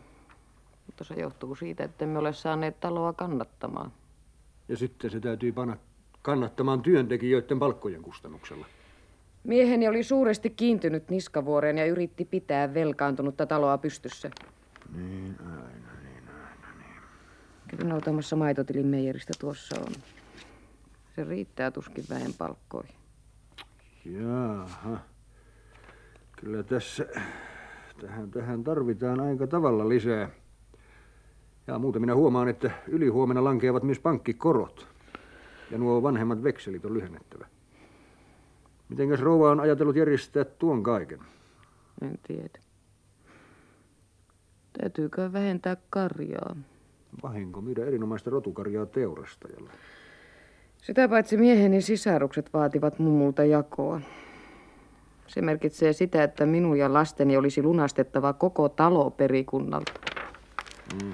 mutta se johtuu siitä, että emme ole saaneet taloa kannattamaan. Ja sitten se täytyy panna kannattamaan työntekijöiden palkkojen kustannuksella. Mieheni oli suuresti kiintynyt Niskavuoreen ja yritti pitää velkaantunutta taloa pystyssä. Niin aina, niin aina, niin. Kävin ottamassa maitotilin meijeristä, tuossa on. Se riittää tuskin väen palkkoihin. Jaaha. Kyllä tässä tähän, tähän tarvitaan aika tavalla lisää. Ja muuten minä huomaan, että ylihuomenna lankeavat myös pankkikorot. Ja nuo vanhemmat vekselit on lyhennettävä. Mitenkäs rouva on ajatellut järjestää tuon kaiken? En tiedä. Täytyykö vähentää karjaa? Vahinko myydä erinomaista rotukarjaa teurastajalle. Sitä paitsi mieheni sisarukset vaativat mummulta jakoa. Se merkitsee sitä, että minun ja lasteni olisi lunastettava koko talo perikunnalta. Mm.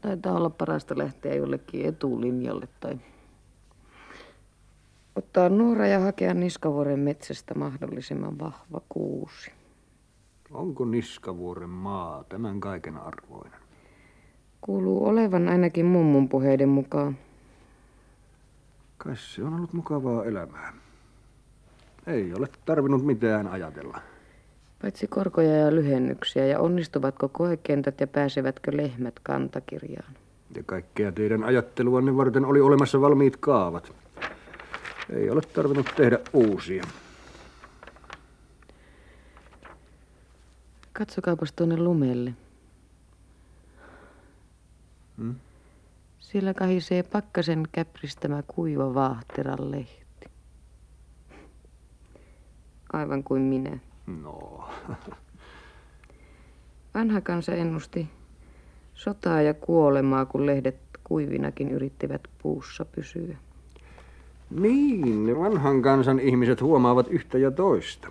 Taitaa olla parasta lähteä jollekin etulinjalle tai ottaa nuora ja hakea Niskavuoren metsästä mahdollisimman vahva kuusi. Onko Niskavuoren maa tämän kaiken arvoinen? Kuuluu olevan ainakin mummun puheiden mukaan. Kai se on ollut mukavaa elämää. Ei ole tarvinnut mitään ajatella. Paitsi korkoja ja lyhennyksiä ja onnistuvatko koekentät ja pääsevätkö lehmät kantakirjaan. Ja kaikkea teidän ajatteluanne varten oli olemassa valmiit kaavat. Ei ole tarvinnut tehdä uusia. Katsokaapas tuonne lumelle. Hmm? Siellä kahisee pakkasen käpristämä kuiva vaahteran lehti. Aivan kuin minä. No. Vanha kansa ennusti sotaa ja kuolemaa, kun lehdet kuivinakin yrittivät puussa pysyä. Niin, vanhan kansan ihmiset huomaavat yhtä ja toista.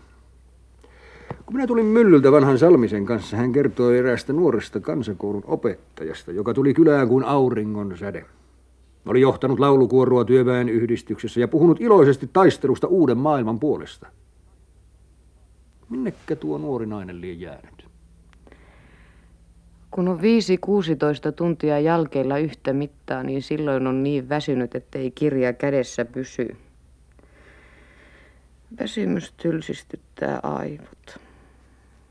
Kun minä tulin myllyltä vanhan Salmisen kanssa, hän kertoi eräästä nuoresta kansakoulun opettajasta, joka tuli kylään kuin auringon säde. Oli johtanut laulukuorua työväen yhdistyksessä ja puhunut iloisesti taistelusta uuden maailman puolesta. Minnekä tuo nuori nainen lie jäänyt? Kun on viisi kuusitoista tuntia jalkeilla yhtä mittaa, niin silloin on niin väsynyt, ettei kirja kädessä pysy. Väsymys tylsistyttää aivot.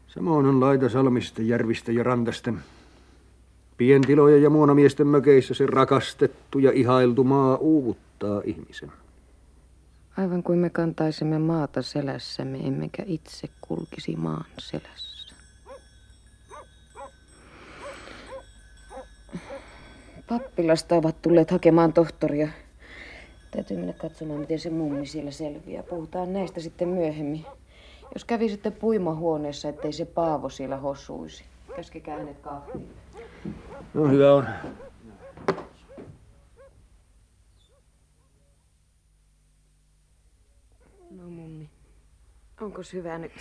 Samoin on laita salmisten, järvistä ja rantasten. Pientiloja ja muonamiesten mökeissä se rakastettu ja ihailtu maa uuvuttaa ihmisen. Aivan kuin me kantaisimme maata selässämme, emmekä itse kulkisi maan selässä. Pappilasta ovat tulleet hakemaan tohtoria. Täytyy mennä katsomaan, miten se mummi siellä selviää. Puhutaan näistä sitten myöhemmin. Jos kävi sitten puimahuoneessa, ettei se Paavo siellä hosuisi. Käskekää hänet kahville. No hyvä on. No mummi, onkos hyvä nyt?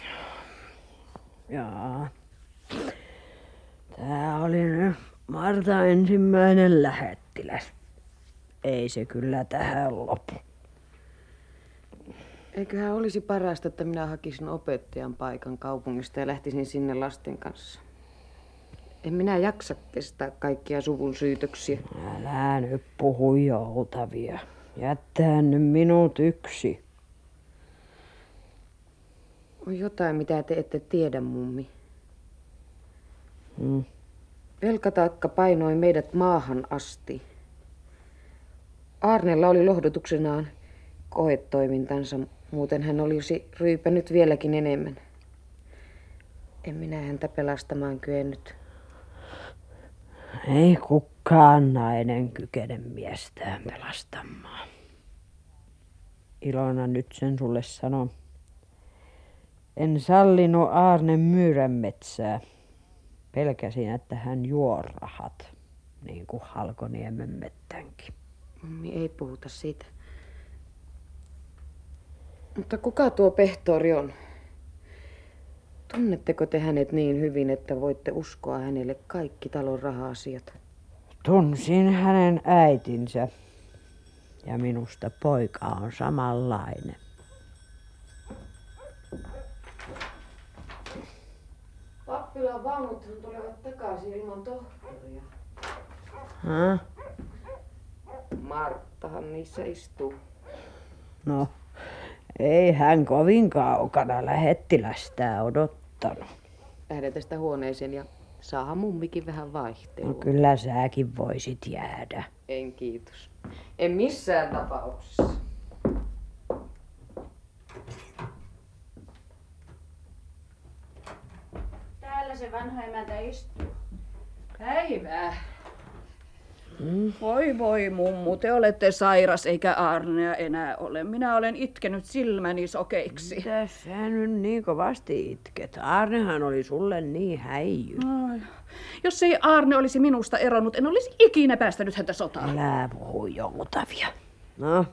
Jaa. Tää oli nyt Martan ensimmäinen lähettiläs. Ei se kyllä tähän lopu. Eiköhän olisi parasta, että minä hakisin opettajan paikan kaupungista ja lähtisin sinne lasten kanssa. En minä jaksa kestää kaikkia suvun syytöksiä. Älä nyt puhu joutavia. Jättää nyt minut yksi. On jotain, mitä te ette tiedä, mummi. Hmm. Velkataakka painoi meidät maahan asti. Aarnella oli lohdutuksenaan koetoimintansa, muuten hän olisi ryypänyt vieläkin enemmän. En minä häntä pelastamaan kyennyt. Ei kukaan nainen kykene miestään pelastamaan. Ilona, nyt sen sulle sanon. En sallinut Aarnen myyrän metsää. Pelkäsin, että hän juo rahat, niin kuin Halkoniemen mettänkin. Mummi, ei puhuta siitä. Mutta kuka tuo pehtori on? Tunnetteko te hänet niin hyvin, että voitte uskoa hänelle kaikki talon raha-asiat? Tunsin hänen äitinsä. Ja minusta poika on samanlainen. Pappilan vaunuthan tulevat takaisin ilman tohtoria. Häh? Marttahan niissä istuu. No, ei hän kovin kaukana lähettilästä odottanut. Lähdetään sitä huoneeseen ja saahan mummikin vähän vaihtelua. No kyllä säkin voisit jäädä. En kiitos. En missään tapauksessa. Täällä se vanha emäntä istuu. Päivää. Mm. Voi voi mummu, te olette sairas eikä Aarnea enää ole. Minä olen itkenyt silmäni sokeiksi. Mitä sä nyt niin kovasti itket? Aarnehan oli sulle niin häijy. Ai. Jos ei Aarne olisi minusta eronnut, en olisi ikinä päästänyt häntä sotaan. Älä puhu joutavia. No,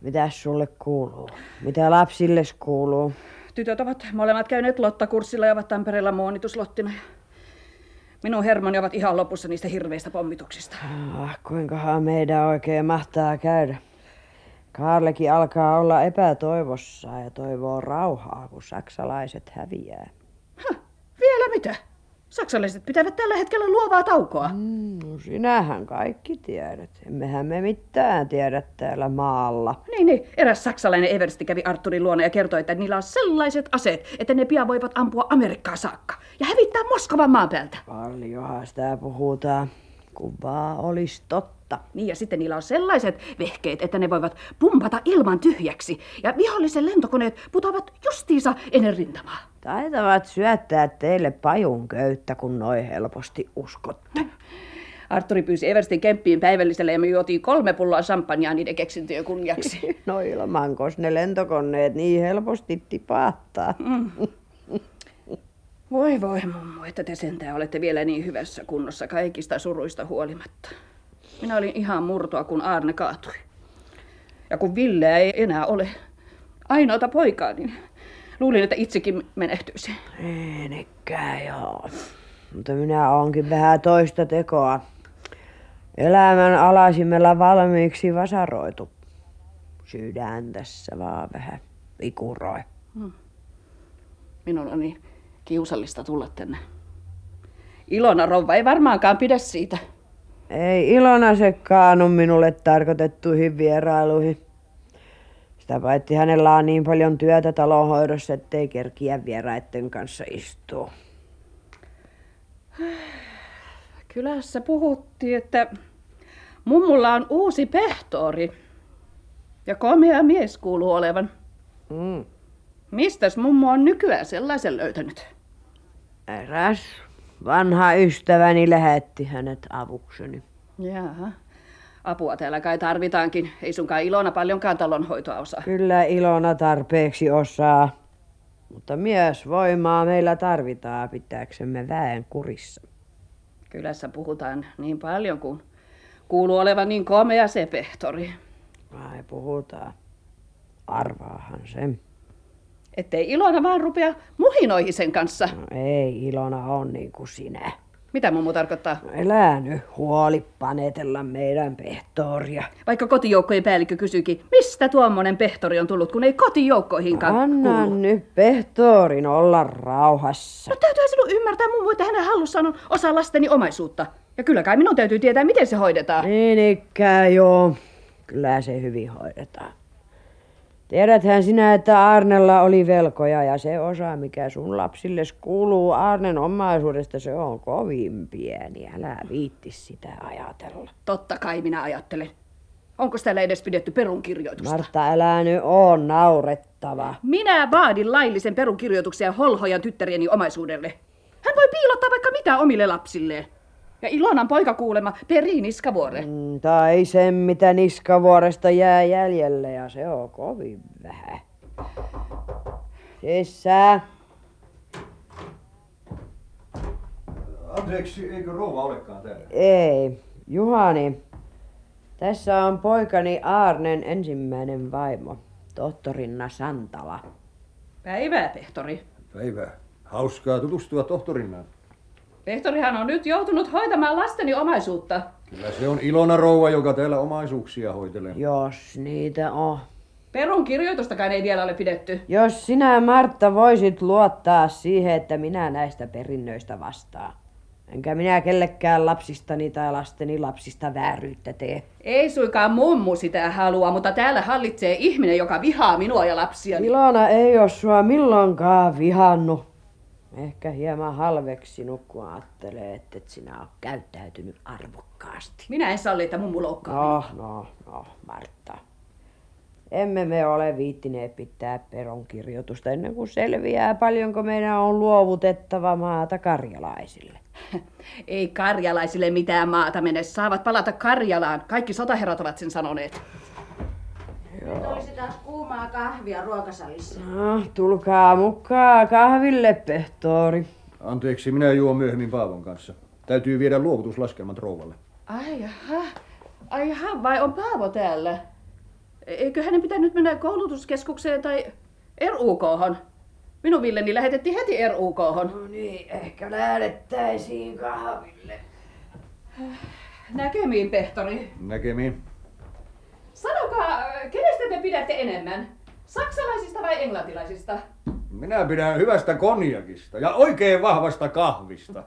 mitäs sulle kuuluu? Mitä lapsilles kuuluu? Tytöt ovat molemmat käyneet lottakurssilla ja ovat Tampereella muonituslottina. Minun hermoni ovat ihan lopussa niistä hirveistä pommituksista. Ah, kuinkahan meidän oikein mahtaa käydä. Kaarlekin alkaa olla epätoivossa ja toivoo rauhaa, kun saksalaiset häviää. Häh, vielä mitä? Saksalaiset pitävät tällä hetkellä luovaa taukoa. Mm, no sinähän kaikki tiedät. Emmehän me mitään tiedä täällä maalla. Niin, niin. Eräs saksalainen eversti kävi Artturin luona ja kertoi, että niillä on sellaiset aseet, että ne pian voivat ampua Amerikkaa saakka ja hävittää Moskovan maan päältä. Paljonhan sitä puhutaan, kun vaan olisi totta. Niin, ja sitten niillä on sellaiset vehkeet, että ne voivat pumpata ilman tyhjäksi ja vihollisen lentokoneet putoavat justiinsa ennen rintamaa. Taitavat syöttää teille pajun köyttä, kun noin helposti uskotte. Artturi pyysi everstin kemppiin päivälliselle ja me juotiin kolme pulloa samppanjaa niiden keksintöjen kunniaksi. No ilmankos ne lentokoneet niin helposti tipahtaa. Mm. Voi voi mummu, että te sentään olette vielä niin hyvässä kunnossa kaikista suruista huolimatta. Minä olin ihan murtoa, kun Aarne kaatui. Ja kun Ville ei enää ole ainoata poikaa, niin luulin, että itsekin menehtyisi. Niinkään joo. Mutta minä oonkin vähän toista tekoa. Elämän alasimella valmiiksi vasaroitu. Sydän tässä vaan vähän vikuroi. Hmm. Minun on niin kiusallista tulla tänne. Ilona rouva ei varmaankaan pidä siitä. Ei Ilona se kaanu minulle tarkoitettuihin vierailuihin. Sitä paitsi hänellä on niin paljon työtä talonhoidossa, ettei kerkiä vieraitten kanssa istua. Kylässä puhuttiin, että mummulla on uusi pehtori ja komea mies kuuluu olevan. Mm. Mistäs mummu on nykyään sellaisen löytänyt? Eräs vanha ystäväni lähetti hänet avukseni. Jaha. Apua täällä kai tarvitaankin. Ei sunkaan Ilona paljonkaan talonhoitoa osaa. Kyllä Ilona tarpeeksi osaa. Mutta miesvoimaa meillä tarvitaan pitääksemme väen kurissa. Kylässä puhutaan niin paljon, kun kuuluu olevan niin komea se pehtori. Ai puhutaan. Arvaahan sen. Ettei Ilona vaan rupea muhinoihin sen kanssa. No ei, Ilona on niin kuin sinä. Mitä mummu tarkoittaa? No elää nyt huoli panetella meidän pehtoria. Vaikka kotijoukkojen päällikkö kysyykin, mistä tuommoinen pehtori on tullut, kun ei kotijoukkoihinkaan no, anna kuulu. Nyt pehtorin olla rauhassa. No täytyyhän sinun ymmärtää mummu, että hänen hallussaan on osa lasteni omaisuutta. Ja kyllä kai minun täytyy tietää, miten se hoidetaan. Niin ikään joo. Kyllä se hyvin hoidetaan. Tiedäthän sinä, että Aarnella oli velkoja ja se osa, mikä sun lapsilles kuuluu Aarnen omaisuudesta, se on kovin pieni. Älä viitti sitä ajatella. Totta kai minä ajattelen. Onko täällä edes pidetty perunkirjoitusta? Martta, älä nyt oo naurettava. Minä vaadin laillisen perunkirjoituksia holhojan tyttärieni omaisuudelle. Hän voi piilottaa vaikka mitä omille lapsilleen. Ja Ilonan poika kuulema perii Niskavuoren. Mm, tai sen, mitä Niskavuoresta jää jäljelle, ja se on kovin vähän. Sisään. Anteeksi, eikö rouva olekaan täällä? Ei. Juhani, tässä on poikani Aarnen ensimmäinen vaimo, tohtorinna Santala. Päivää, pehtori. Päivää. Hauskaa tutustua tohtorinnaan. Pehtorihan on nyt joutunut hoitamaan lasteni omaisuutta. Kyllä se on Ilona rouva, joka täällä omaisuuksia hoitelee. Jos niitä on. Perunkirjoitustakaan ei vielä ole pidetty. Jos sinä, Martta, voisit luottaa siihen, että minä näistä perinnöistä vastaan. Enkä minä kellekään lapsistani tai lasteni lapsista vääryyttä tee. Ei suinkaan mummu sitä halua, mutta täällä hallitsee ihminen, joka vihaa minua ja lapsiani. Ilona ei ole sua milloinkaan vihannut. Ehkä hieman halveksinut, kun ajattelee, että sinä olet käyttäytynyt arvokkaasti. Minä en salli, että mummu loukkaa. No, no, no, Martta. Emme me ole viittineet pitää perunkirjoitusta ennen kuin selviää, paljonko meidän on luovutettava maata karjalaisille. Ei karjalaisille mitään maata mene. Saavat palata Karjalaan. Kaikki sotaherrat ovat sen sanoneet. Nyt olisi taas kuumaa kahvia ruokasalissa. No, tulkaa mukaan kahville, pehtori. Anteeksi, minä juon myöhemmin Paavon kanssa. Täytyy viedä luovutuslaskelmat rouvalle. Ai jaha, ai jaha, vai on Paavo täällä? Eikö hänen pitänyt mennä koulutuskeskukseen tai R U K:hon? Minun Villeni lähetettiin heti R U K:hon. No niin, ehkä lähdettäisiin kahville. Näkemiin, pehtori. Näkemiin. Sanokaa, kenestä te pidätte enemmän? Saksalaisista vai englantilaisista? Minä pidän hyvästä konjakista ja oikein vahvasta kahvista.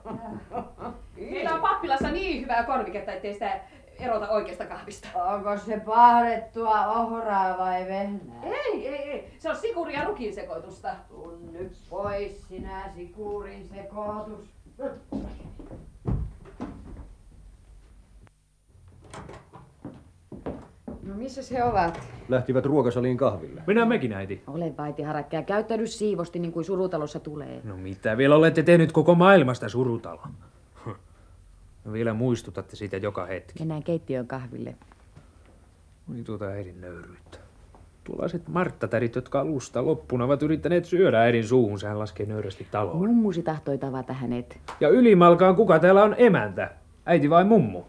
Meillä on pappilassa niin hyvää korviketta, ettei sitä erota oikeasta kahvista. Onko se pahdettua ohraa vai vehnää? Ei, ei, ei. Se on sikuri ja rukin sekoitusta. Tun nyt pois sinä sikurin sekoitus. No missä he ovat? Lähtivät ruokasaliin kahville. Mennään mekin, äiti. Ole vaiti harakka ja käyttäydy siivosti niin kuin surutalossa tulee. No mitä vielä olette tehnyt koko maailmasta surutalo? No vielä muistutatte siitä joka hetki. Mennään keittiön kahville. Niin tuota äidin nöyryyttä. Tuollaiset marttatärit, jotka alusta loppuun ovat yrittäneet syödä äidin suuhunsa, hän laskee nöyrästi taloon. Mummusi tahtoi tavata hänet. Ja ylimalkaan kuka täällä on emäntä? Äiti vai mummu?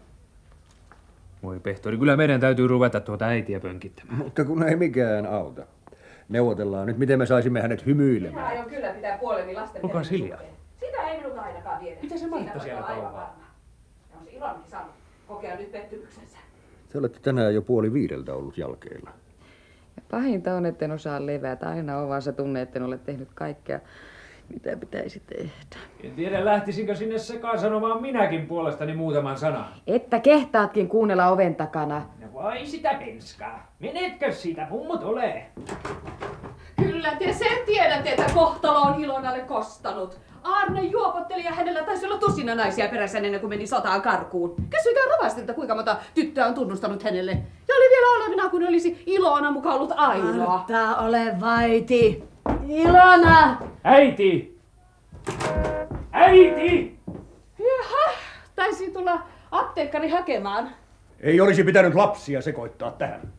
Voi pehtori, kyllä meidän täytyy ruveta tuota äitiä pönkittämään. Mutta kun ei mikään auta. Neuvotellaan nyt, miten me saisimme hänet hymyilemään. Minä aion kyllä pitää puoleni lasten perheen suhteen. Sitä ei minulta ainakaan viedä. Mitä se Martta siellä tavaa? Ja on se Ilonkin saanut kokea nyt pettymyksensä. Te olette tänään jo puoli viideltä ollut jalkeilla. Ja pahinta on, etten osaa levätä. Aina on vaan se tunne, etten ole tehnyt kaikkea, mitä pitäisi tehdä. En tiedä, lähtisinkö sinne sekaan sanomaan minäkin puolestani muutaman sanan. Että kehtaatkin kuunnella oven takana. No vai sitä penskaa. Menetkö siitä, mummu tulee? Kyllä te sen tiedätte, että kohtalo on Ilonalle kostanut. Aarne juopotteli ja hänellä taisi olla tusina naisia perässä ennen kuin meni sotaan karkuun. Kysykää Rovastilta, kuinka monta tyttöä on tunnustanut hänelle. Ja oli vielä olevina, kun olisi Ilona mukaan ollut ainoa. Martta, ole vaiti. Ilona! Äiti! Äiti! Jaha, taisi tulla apteekkari hakemaan. Ei olisi pitänyt lapsia sekoittaa tähän.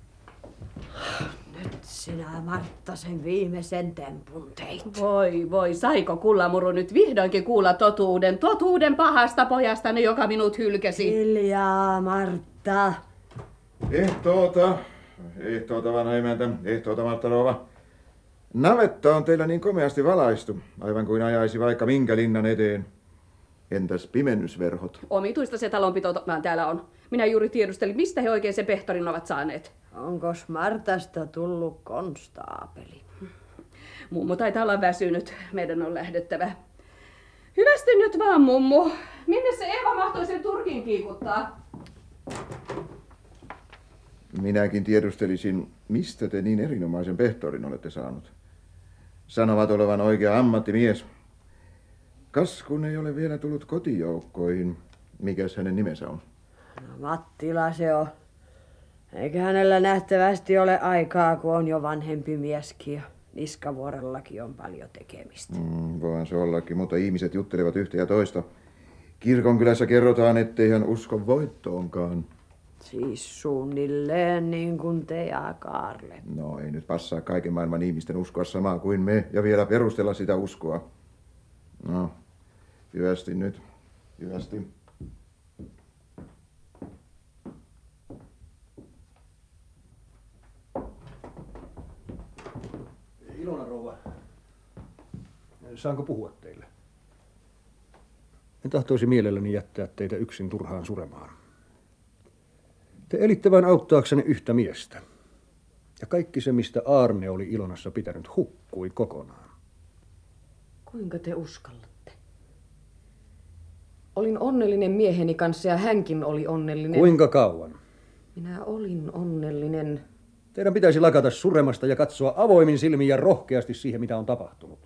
Nyt sinä, Martta, sen viimeisen tempun teit. Voi voi, saiko Kullamuru nyt vihdoinkin kuulla totuuden, totuuden pahasta pojastani, joka minut hylkäsi? Hiljaa, Martta. Ehtoota, ehtoota vanha emäntä, ehtoota Martta rouva. Navetta on teillä niin komeasti valaistu, aivan kuin ajaisi vaikka minkä linnan eteen. Entäs pimennysverhot? Omituista se talonpito täällä on. Minä juuri tiedustelin, mistä he oikein sen pehtorin ovat saaneet. Onkos Martasta tullut konstaapeli? Mummu taitaa olla väsynyt. Meidän on lähdettävä. Hyvästi nyt vaan, mummu. Minne se Eeva mahtoi sen turkin kiikuttaa? Minäkin tiedustelisin, mistä te niin erinomaisen pehtorin olette saanut. Sanovat olevan oikea ammattimies. Kas kun ei ole vielä tullut kotijoukkoihin. Mikäs hänen nimensä on? No, Mattila se on. Eikä hänellä nähtävästi ole aikaa, kun on jo vanhempi mieskin ja Niskavuorellakin on paljon tekemistä. Mm, voihan se ollakin, mutta ihmiset juttelevat yhtä ja toista. Kirkonkylässä kerrotaan, ettei hän usko voittoonkaan. Siis suunnilleen niin kuin te ja Kaarle. No ei nyt passaa kaiken maailman ihmisten uskoa samaa kuin me ja vielä perustella sitä uskoa. No, hyvästi nyt, hyvästi. Ilona rouva, saanko puhua teille? En tahtoisi mielelläni jättää teitä yksin turhaan suremaan. Te elitte vain auttaaksenne yhtä miestä. Ja kaikki se, mistä Aarne oli Ilonassa pitänyt, hukkui kokonaan. Kuinka te uskallatte? Olin onnellinen mieheni kanssa ja hänkin oli onnellinen. Kuinka kauan? Minä olin onnellinen. Teidän pitäisi lakata suremasta ja katsoa avoimin silmin ja rohkeasti siihen, mitä on tapahtunut.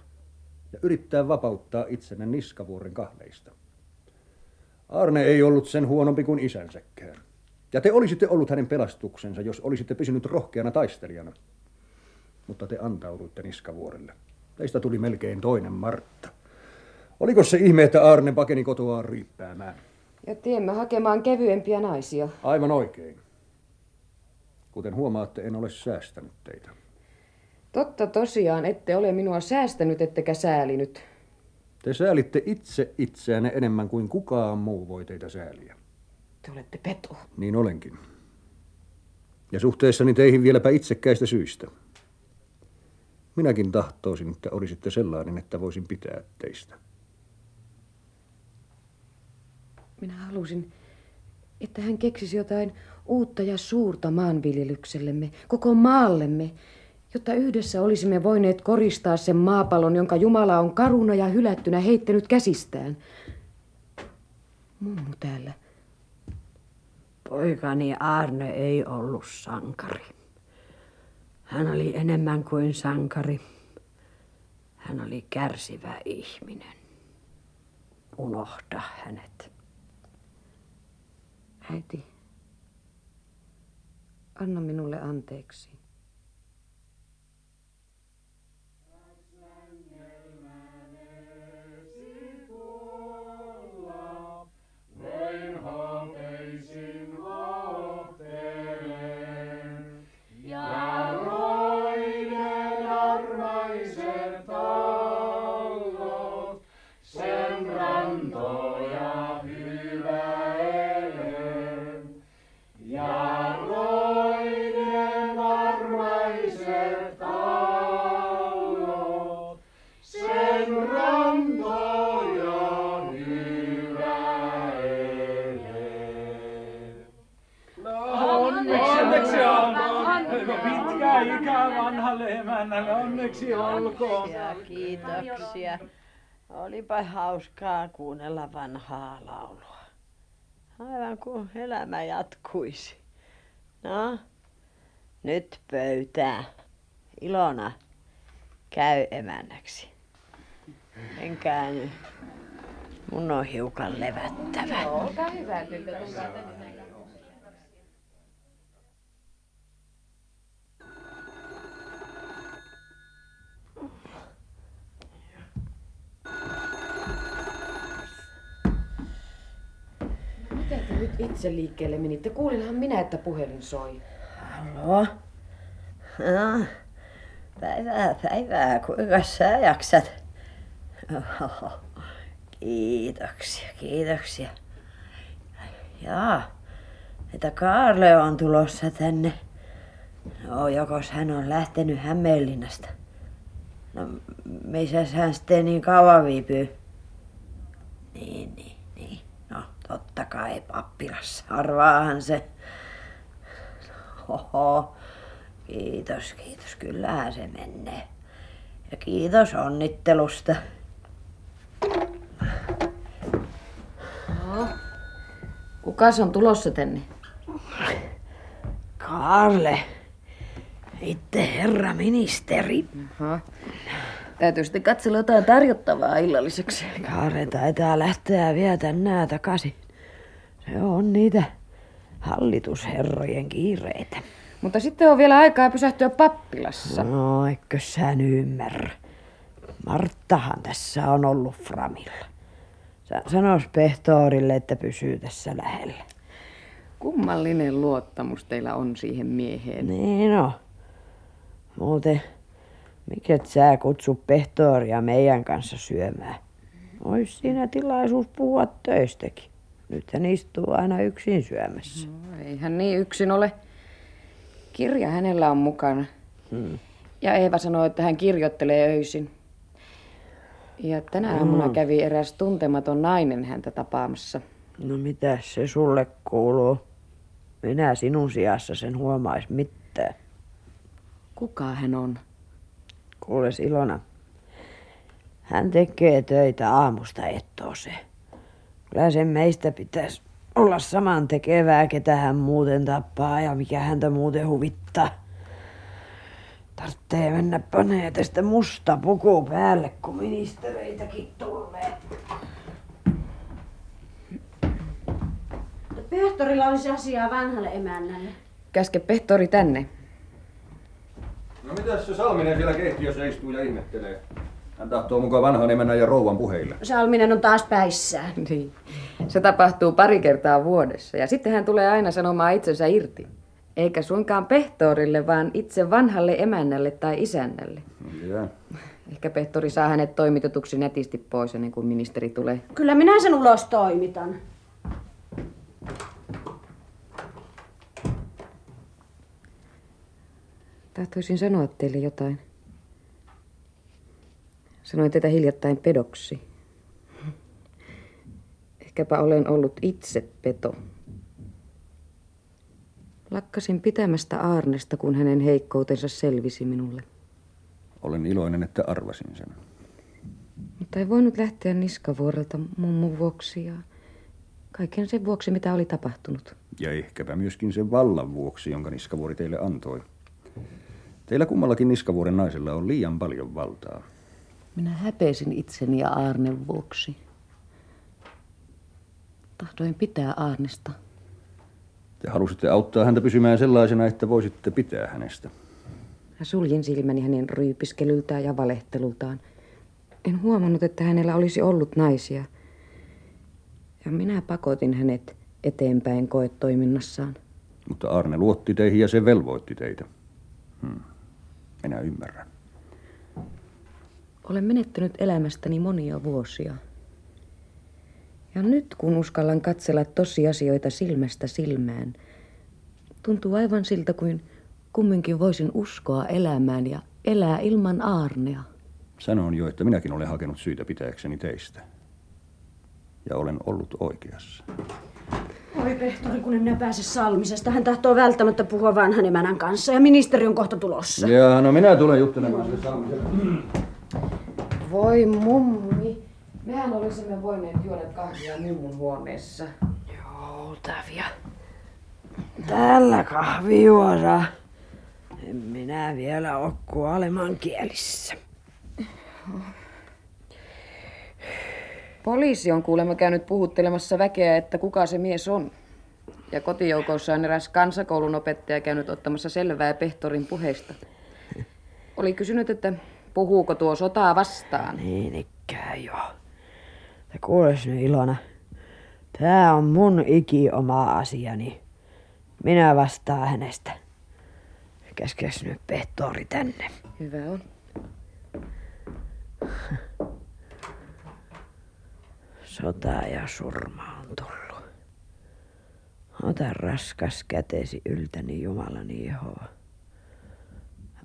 Ja yrittää vapauttaa itsenne Niskavuoren kahleista. Aarne ei ollut sen huonompi kuin isänsäkään. Ja te olisitte ollut hänen pelastuksensa, jos olisitte pysynyt rohkeana taistelijana. Mutta te antauduitte Niskavuorelle. Teistä tuli melkein toinen Martta. Oliko se ihme, että Aarne pakeni kotoaan riippäämään? Ja tiemme hakemaan kevyempiä naisia. Aivan oikein. Kuten huomaatte, en ole säästänyt teitä. Totta tosiaan, ette ole minua säästänyt, ettekä säälinyt. Te säälitte itse itseänne enemmän kuin kukaan muu voi teitä sääliä. Te olette petu. Niin olenkin. Ja suhteessani teihin vieläpä itsekkäistä syistä. Minäkin tahtoisin, että olisitte sellainen, että voisin pitää teistä. Minä halusin, että hän keksisi jotain uutta ja suurta maanviljelyksellemme, koko maallemme, jotta yhdessä olisimme voineet koristaa sen maapallon, jonka Jumala on karuna ja hylättynä heittänyt käsistään. Mummu täällä. Poikani Aarne ei ollut sankari. Hän oli enemmän kuin sankari. Hän oli kärsivä ihminen. Unohda hänet. Äiti, anna minulle anteeksi. Kiitoksia, kiitoksia. Olipa hauskaa kuunnella vanhaa laulua. Aivan kuin elämä jatkuisi. No, nyt pöytää. Ilona, käy emännäksi. Menkää nyt. Mun on hiukan levättävä. Olkaa hyvä, tytössä. nyt itse liikkeelle menitte? Kuulinhan minä, että puhelin soi. Halo? No, päivää, päivää. Kuinka sä jaksat? Oho, kiitoksia, kiitoksia. Jaa, että Kaarle on tulossa tänne. No, jokos hän on lähtenyt Hämeenlinnasta. No, missäs hän sitten niin kauan viipyy? Niin, niin, niin. No, totta kai pappilassa. Arvaahan se. Oho, kiitos, kiitos. Kyllähän se menee. Ja kiitos onnittelusta. No, kukas on tulossa tänne? Kaarle. Itse herra ministeri. Aha. Täytyy sitten katsella jotain tarjottavaa illalliseksi. Kaarle taitaa lähteä vielä tänään takaisin. Se on niitä hallitusherrojen kiireitä. Mutta sitten on vielä aikaa pysähtyä pappilassa. No, eikö sä nyt ymmärrä? Marttahan tässä on ollut framilla. Sanois pehtoorille, että pysyy tässä lähellä. Kummallinen luottamus teillä on siihen mieheen. Niin on. Muuten, miket sä kutsu pehtooria meidän kanssa syömään? Ois siinä tilaisuus puhua töistäkin. Nyt hän istuu aina yksin syömässä. No, ei hän niin yksin ole. Kirja hänellä on mukana. Hmm. Ja Eeva sanoi, että hän kirjoittelee öisin. Ja tänä aamuna hmm. kävi eräs tuntematon nainen häntä tapaamassa. No mitä se sulle kuuluu? Minä sinun sijassa sen huomais mitään. Kuka hän on? Kuules Ilona. Hän tekee töitä aamusta ettooseen. Kyllä sen meistä pitäisi olla saman tekevää, ketä hän muuten tappaa ja mikä häntä muuten huvittaa. Tarttee mennä panee tästä musta puku päälle, kun ministereitäkin tulee. Pehtorilla olisi asiaa vanhalle emännälle. Käske pehtori tänne. No mitäs se Salminen siellä keittiössä istuu ja ihmettelee? Hän tahtoo mukaan vanhan emännän ja rouvan puheille. Salminen on taas päissään. Niin. Se tapahtuu pari kertaa vuodessa ja sitten hän tulee aina sanomaan itsensä irti. Eikä suinkaan pehtorille, vaan itse vanhalle emännälle tai isännälle. Yeah. Ehkä pehtori saa hänet toimitetuksi nätisti pois ennen kuin ministeri tulee. Kyllä minä sen ulos toimitan. Tahtoisin sanoa teille jotain. Sanoin tätä hiljattain pedoksi. Ehkäpä olen ollut itse peto. Lakkasin pitämästä Aarnesta, kun hänen heikkoutensa selvisi minulle. Olen iloinen, että arvasin sen. Mutta ei voinut lähteä Niskavuorelta mummun vuoksi ja kaiken sen vuoksi, mitä oli tapahtunut. Ja ehkäpä myöskin sen vallan vuoksi, jonka Niskavuori teille antoi. Teillä kummallakin Niskavuoren naisella on liian paljon valtaa. Minä häpeisin itseni ja Aarnen vuoksi. Tahdoin pitää Aarnesta. Te halusitte auttaa häntä pysymään sellaisena, että voisitte pitää hänestä. Mä suljin silmäni hänen ryypiskelyltään ja valehtelultaan. En huomannut, että hänellä olisi ollut naisia. Ja minä pakotin hänet eteenpäin koetoiminnassaan. Mutta Aarne luotti teihin ja se velvoitti teitä. Hmm. Minä ymmärrän. Olen menettänyt elämästäni monia vuosia. Ja nyt kun uskallan katsella tosiasioita silmästä silmään, tuntuu aivan siltä kuin kumminkin voisin uskoa elämään ja elää ilman Aarnea. Sanon jo, että minäkin olen hakenut syytä pitääkseni teistä. Ja olen ollut oikeassa. Oi pehtori, kun en minä pääse Salmisesta. Hän tahtoo välttämättä puhua vanhan emänän kanssa ja ministeri on kohta tulossa. Jaa, no minä tulen juttelemaan sille Salmiselle. Voi mummi, mehän olisimme voineet juoda kahvia minun huoneessa. Joutavia. Täällä kahvi juodaan. En minä vielä ole kuoleman kielissä. Poliisi on kuulemma käynyt puhuttelemassa väkeä, että kuka se mies on. Ja kotijoukoissa on eräs kansakoulun opettaja käynyt ottamassa selvää pehtorin puheista. Oli kysynyt, että puhuuko tuo sotaa vastaan. Niin ikään joo. Ja kuules nyt Ilona, Tää on mun ikioma asiani. Minä vastaan hänestä. Käskes nyt pehtori tänne. Hyvä on. Sota ja surma on tullut. Ota raskas kätesi yltäni, Jumalani Jehova.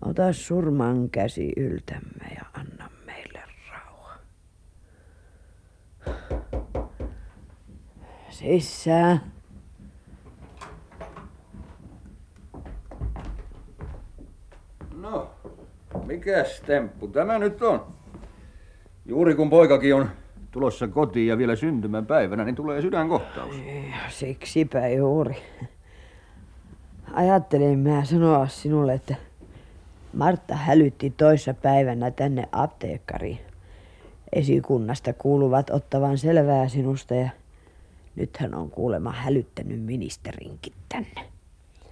Ota surman käsi yltämme ja anna meille rauha. Sisään. No, mikäs temppu tämä nyt on? Juuri kun poikakin on tulossa kotiin ja vielä syntymän päivänä, niin tulee sydänkohtaus. Siksipä juuri. Ajattelin mä sanoa sinulle, että Martta hälytti toissa päivänä tänne apteekkariin. Esikunnasta kuuluvat ottavan selvää sinusta ja nyt hän on kuulemma hälyttänyt ministerinkin tänne.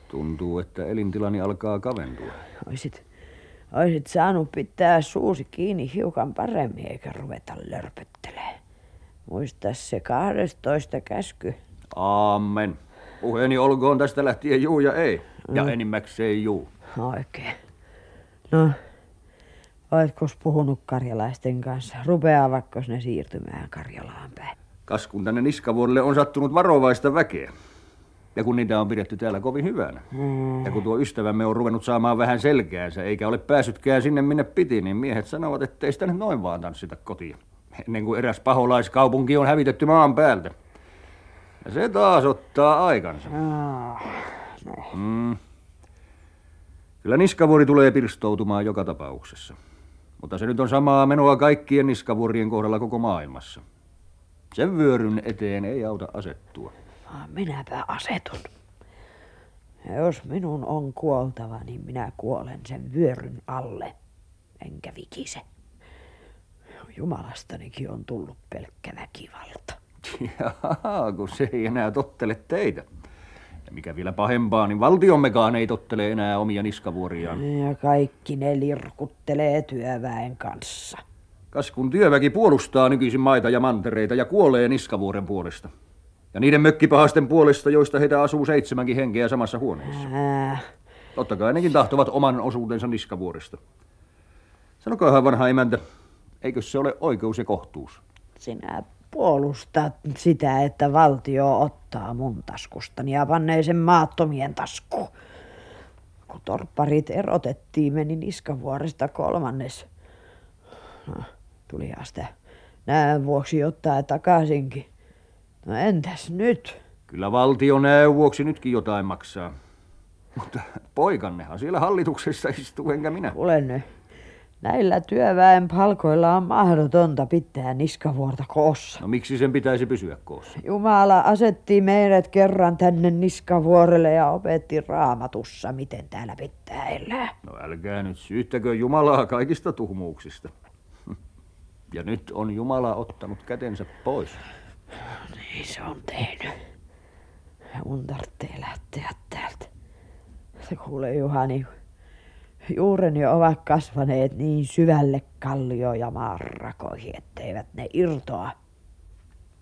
Tuntuu, että elintilani alkaa kaventua. Oisit, oisit saanut pitää suusi kiinni hiukan paremmin eikä ruveta lörpöttelemään. Muista se kahdestoista käsky. Aamen. Puheeni olkoon tästä lähtien juu ja ei. Ja mm. enimmäkseen juu. Oikein. No, oletko puhunut karjalaisten kanssa? Rupeavatkos ne siirtymään Karjalaan päin? Kas kun tänne Niskavuorille on sattunut varovaista väkeä. Ja kun niitä on pidetty täällä kovin hyvänä. Mm. Ja kun tuo ystävämme on ruvennut saamaan vähän selkäänsä, eikä ole päässytkään sinne minne piti, niin miehet sanovat, ettei sitä nyt noin vaan tanssita kotiin. Ennen kuin eräs paholaiskaupunki on hävitetty maan päältä. Ja se taas ottaa aikansa. Mm. Kyllä Niskavuori tulee pirstoutumaan joka tapauksessa. Mutta se nyt on samaa menoa kaikkien Niskavuorien kohdalla koko maailmassa. Sen vyöryn eteen ei auta asettua. Minäpä asetun. Ja jos minun on kuoltava, niin minä kuolen sen vyöryn alle. Enkä vikise. Jumalastanikin on tullut pelkkä väkivalta. Jaha, kun se ei enää tottele teitä. Ja mikä vielä pahempaa, niin valtiommekaan ei tottele enää omia niskavuoriaan. Ja kaikki ne lirkuttelee työväen kanssa. Kas kun työväki puolustaa nykyisin maita ja mantereita ja kuolee Niskavuoren puolesta. Ja niiden mökkipahasten puolesta, joista heitä asuu seitsemänkin henkeä samassa huoneessa. Ää... Totta kai nekin tahtovat oman osuutensa Niskavuoresta. Sanokaahan vanha emäntä, eikö se ole oikeus ja kohtuus? Sinä puolustat sitä, että valtio ottaa mun taskustani ja pannee sen maattomien taskuun. Kun torpparit erotettiin, meni Niskavuoresta kolmannes. No, tulihan sitä näin vuoksi jotain takaisinkin. No entäs nyt? Kyllä valtio näin vuoksi nytkin jotain maksaa. Mutta poikannehan siellä hallituksessa istuu, enkä minä. Kuule nyt. Näillä työväen palkoilla on mahdotonta pitää Niskavuorta koossa. No miksi sen pitäisi pysyä koossa? Jumala asetti meidät kerran tänne Niskavuorelle ja opetti Raamatussa, miten täällä pitää elää. No älkää nyt syyttäkö Jumalaa kaikista tuhmuuksista. Ja nyt on Jumala ottanut kätensä pois. Niin se on tehnyt. Mun tarvitsee lähteä täältä. Se kuulee Juhani. Juureni ovat kasvaneet niin syvälle kallio- ja maanrakoihin, etteivät ne irtoa.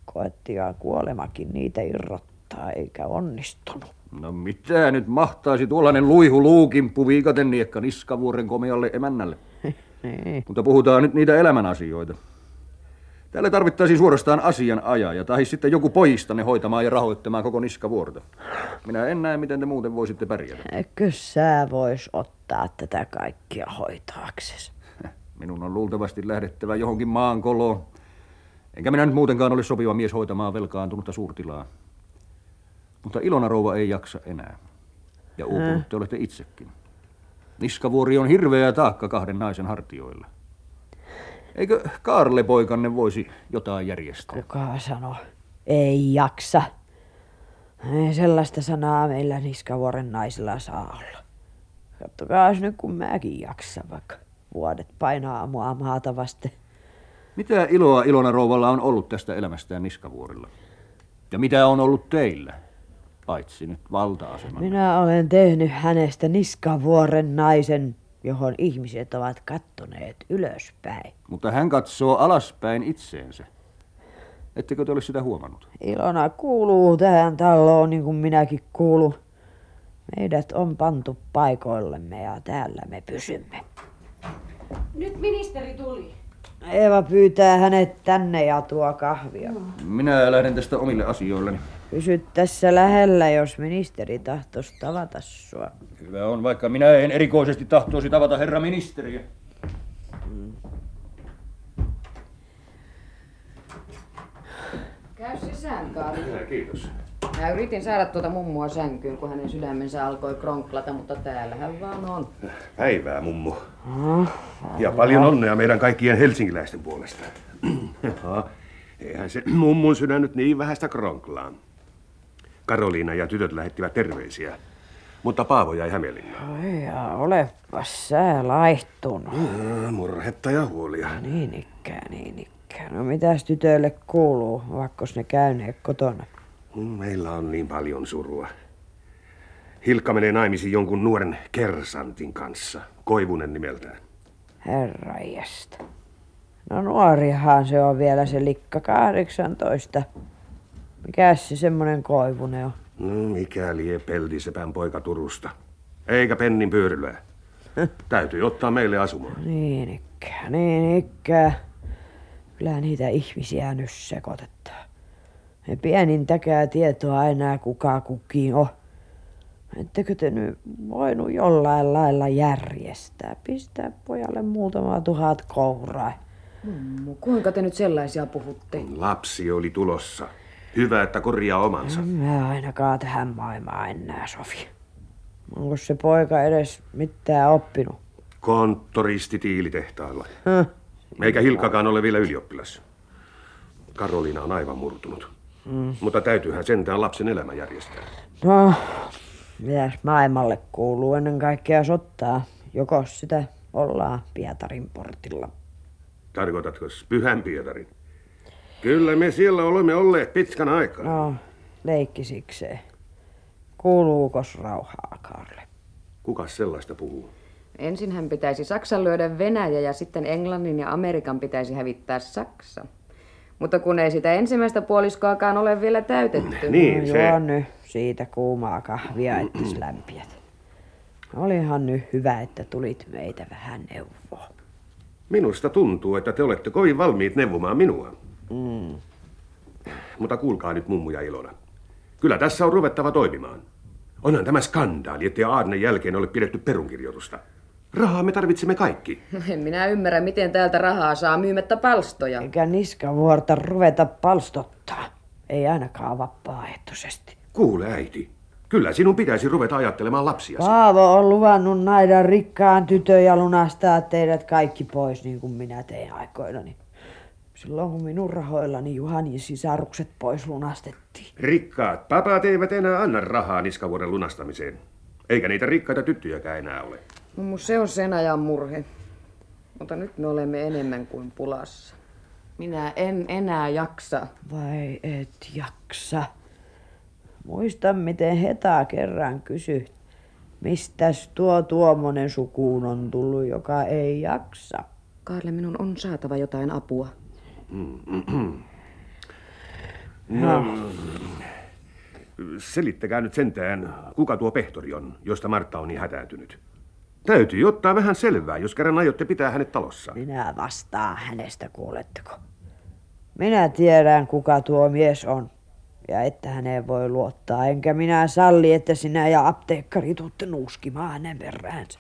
Koettiaan kuolemakin niitä irrottaa, eikä onnistunut. No mitä nyt mahtaisi tuollainen luihu luukimppu viikaten niekka Niskavuoren komealle emännälle? Niin. Mutta puhutaan nyt niitä elämän asioita. Täällä tarvittaisiin suorastaan asianajaja tai sitten joku pojistanne hoitamaan ja rahoittamaan koko Niskavuorta. Minä en näe, miten te muuten voisitte pärjätä. Eikö sä vois ottaa tätä kaikkia hoitaaksesi? Minun on luultavasti lähdettävä johonkin maankoloon. Enkä minä nyt muutenkaan ole sopiva mies hoitamaan velkaantunutta suurtilaa. Mutta Ilona rouva ei jaksa enää. Ja uupunut te olette itsekin. Niskavuori on hirveä taakka kahden naisen hartioilla. Eikö Kaarle poikanne voisi jotain järjestää? Kuka sano? Ei jaksa. Ei sellaista sanaa meillä Niskavuoren naisilla saa olla. Katsokaa nyt kun mäkin jaksan, vaikka vuodet painaa mua maata vasten. Mitä iloa Ilona rouvalla on ollut tästä elämästään Niskavuorilla? Ja mitä on ollut teillä? Paitsi nyt valta-aseman. Minä olen tehnyt hänestä Niskavuoren naisen, johon ihmiset ovat kattoneet ylöspäin. Mutta hän katsoo alaspäin itseensä. Ettekö te ole sitä huomannut? Ilona kuuluu tähän taloon niin kuin minäkin kuulun. Meidät on pantu paikoillemme ja täällä me pysymme. Nyt ministeri tuli. Eeva pyytää hänet tänne ja tuo kahvia. Minä lähden tästä omille asioilleni. Pysy tässä lähellä, jos ministeri tahtoisi tavata sua. Hyvä on, vaikka minä en erikoisesti tahtoisi tavata herra ministeriä. Mm. Käy sisään, Kaarle. Kyllä, kiitos. Mä yritin saada tuota mummoa sänkyyn, kun hänen sydämensä alkoi kronklata, mutta täällä hän vaan on. Päivää, mummo. Mm, ja paljon onnea meidän kaikkien helsinkiläisten puolesta. Eihän se mummun sydän nyt niin vähäistä kronklaan. Karoliina ja tytöt lähettivät terveisiä, mutta Paavo jäi Hämeenlinnaan. Ai ja olepas sä laihtunut. Mm, murhetta ja huolia. Niin ikkään, niin ikkään. No mitäs tytöille kuuluu, vaikkos ne käyneet kotona? Meillä on niin paljon surua. Hilkka menee naimisiin jonkun nuoren kersantin kanssa, Koivunen nimeltään. Herranjestas. No nuorihan se on vielä se likka kahdeksantoista. Mikäs se semmonen Koivunen on? No mikä lie Peldisepän poika Turusta. Eikä pennin pyörylää. Täytyy ottaa meille asumaan. Niin ikkään, niin ikkään. Kyllä niitä ihmisiä nyt sekoitetaan. Me pienintäkää tietoa enää kuka kukin on. Ettekö te nyt voinut jollain lailla järjestää? Pistää pojalle muutama tuhat kouraa. Mummu, kuinka te nyt sellaisia puhutte? Lapsi oli tulossa. Hyvä, että korjaa omansa. En mä ainakaan tähän maailmaan enää sovi. Onko se poika edes mitään oppinut? Konttoristi tiilitehtaalla. Höh. Eikä Hilkkakaan ole vielä ylioppilas. Karoliina on aivan murtunut. Mm. Mutta täytyyhän sentään lapsen elämä järjestää. No, mitäs maailmalle kuuluu ennen kaikkea sotaa? Joko sitä ollaan Pietarin portilla? Tarkoitatko Pyhän Pietarin? Kyllä me siellä olemme olleet pitkän aikaa. No, leikkisikseen. Kuuluukos rauhaa, Kaarle? Kukas sellaista puhuu? Ensinhän pitäisi Saksan lyödä Venäjä ja sitten Englannin ja Amerikan pitäisi hävittää Saksa. Mutta kun ei sitä ensimmäistä puoliskoakaan ole vielä täytetty. Niin, no, se... Joo, nyt siitä kuumaa kahvia, etteis lämpiät. Olihan nyt hyvä, että tulit meitä vähän neuvoa. Minusta tuntuu, että te olette kovin valmiit neuvomaan minua. Mm. Mutta kuulkaa nyt mummu ja Ilona. Kyllä tässä on ruvettava toimimaan. Onhan tämä skandaali, ettei Aarnen jälkeen ole pidetty perunkirjoitusta. Rahaa me tarvitsemme kaikki. En minä ymmärrä, miten täältä rahaa saa myymättä palstoja. Eikä Niskavuorta ruveta palstottaa. Ei ainakaan vapaaehtoisesti. Kuule, äiti. Kyllä sinun pitäisi ruveta ajattelemaan lapsiasi. Paavo on luvannut naida rikkaan tytön ja lunastaa teidät kaikki pois, niin kuin minä tein aikoinani. Silloin kun minun rahoillani Juhanin sisarukset pois lunastettiin. Rikkaat papat eivät enää anna rahaa Niskavuoren lunastamiseen. Eikä niitä rikkaita tyttöjäkään enää ole. Mummu, se on sen ajan murhe. Mutta nyt me olemme enemmän kuin pulassa. Minä en enää jaksa. Vai et jaksa? Muista, miten Heta kerran kysyi, mistäs tuo tuommoinen sukuun on tullut, joka ei jaksa? Kaarle, minun on saatava jotain apua. No, selittäkää nyt sentään, kuka tuo pehtori on, josta Martta on niin hätäytynyt. Täytyy ottaa vähän selvää, jos kerran aiotte pitää hänet talossa. Minä vastaan hänestä, kuuletteko? Minä tiedän, kuka tuo mies on ja että häneen voi luottaa. Enkä minä salli, että sinä ja apteekkari tuutte nuuskimaan hänen peräänsä.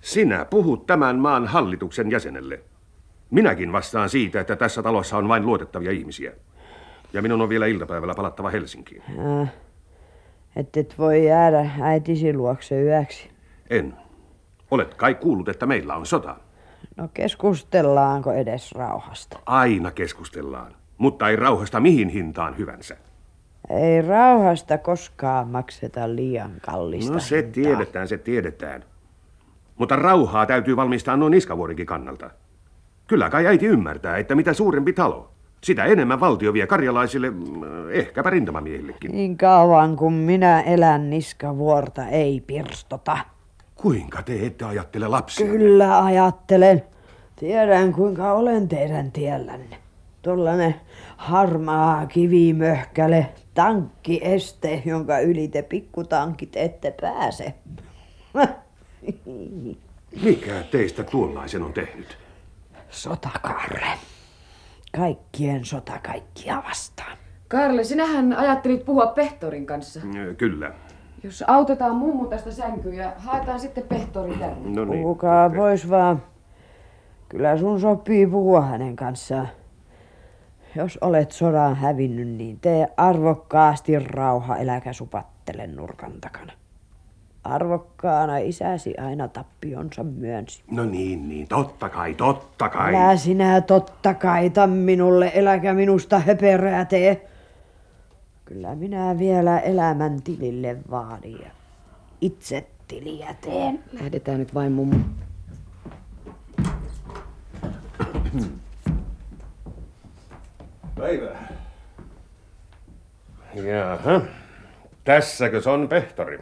Sinä puhut tämän maan hallituksen jäsenelle. Minäkin vastaan siitä, että tässä talossa on vain luotettavia ihmisiä. Ja minun on vielä iltapäivällä palattava Helsinkiin. Äh, et, et voi jäädä äitisi luokse yöksi. En. Olet kai kuullut, että meillä on sota. No keskustellaanko edes rauhasta? Aina keskustellaan, mutta ei rauhasta mihin hintaan hyvänsä. Ei rauhasta koskaan makseta liian kallista No se hintaa. tiedetään, se tiedetään. Mutta rauhaa täytyy valmistaa noin Niskavuorinkin kannalta. Kyllä kai äiti ymmärtää, että mitä suurempi talo, sitä enemmän valtio vie karjalaisille, ehkäpä rintamamiehillekin. Niin kauan kuin minä elän, Niskavuorta ei pirstota. Kuinka te ette ajattele lapsia? Kyllä ajattelen. Tiedän, kuinka olen teidän tiellänne. tuollainen harmaa kivimöhkäle tankkieste, jonka yli te pikkutankit ette pääse. Mikä teistä tuollaisen on tehnyt? Sota, Kaarle. Kaikkien sota kaikkia vastaan. Kaarle, sinähän ajattelit puhua pehtorin kanssa. Kyllä. Jos autetaan mummu tästä sänkyyn ja haetaan sitten pehtori tänne. No niin. Puhukaa pois vaan. Kyllä sun sopii puhua hänen kanssaan. Jos olet sodan hävinnyt, niin tee arvokkaasti rauha, äläkä supattele nurkan takana. Arvokkaana isäsi aina tappionsa myönsi. No niin, niin, totta kai, totta kai. Älä sinä totta kai ta minulle, äläkä minusta höperää tee. Kyllä minä vielä elämän tilille vaadin ja itse tiliä teen. Lähdetään nyt vain mummu. Päivää. Jaha. Tässäkös on pehtori?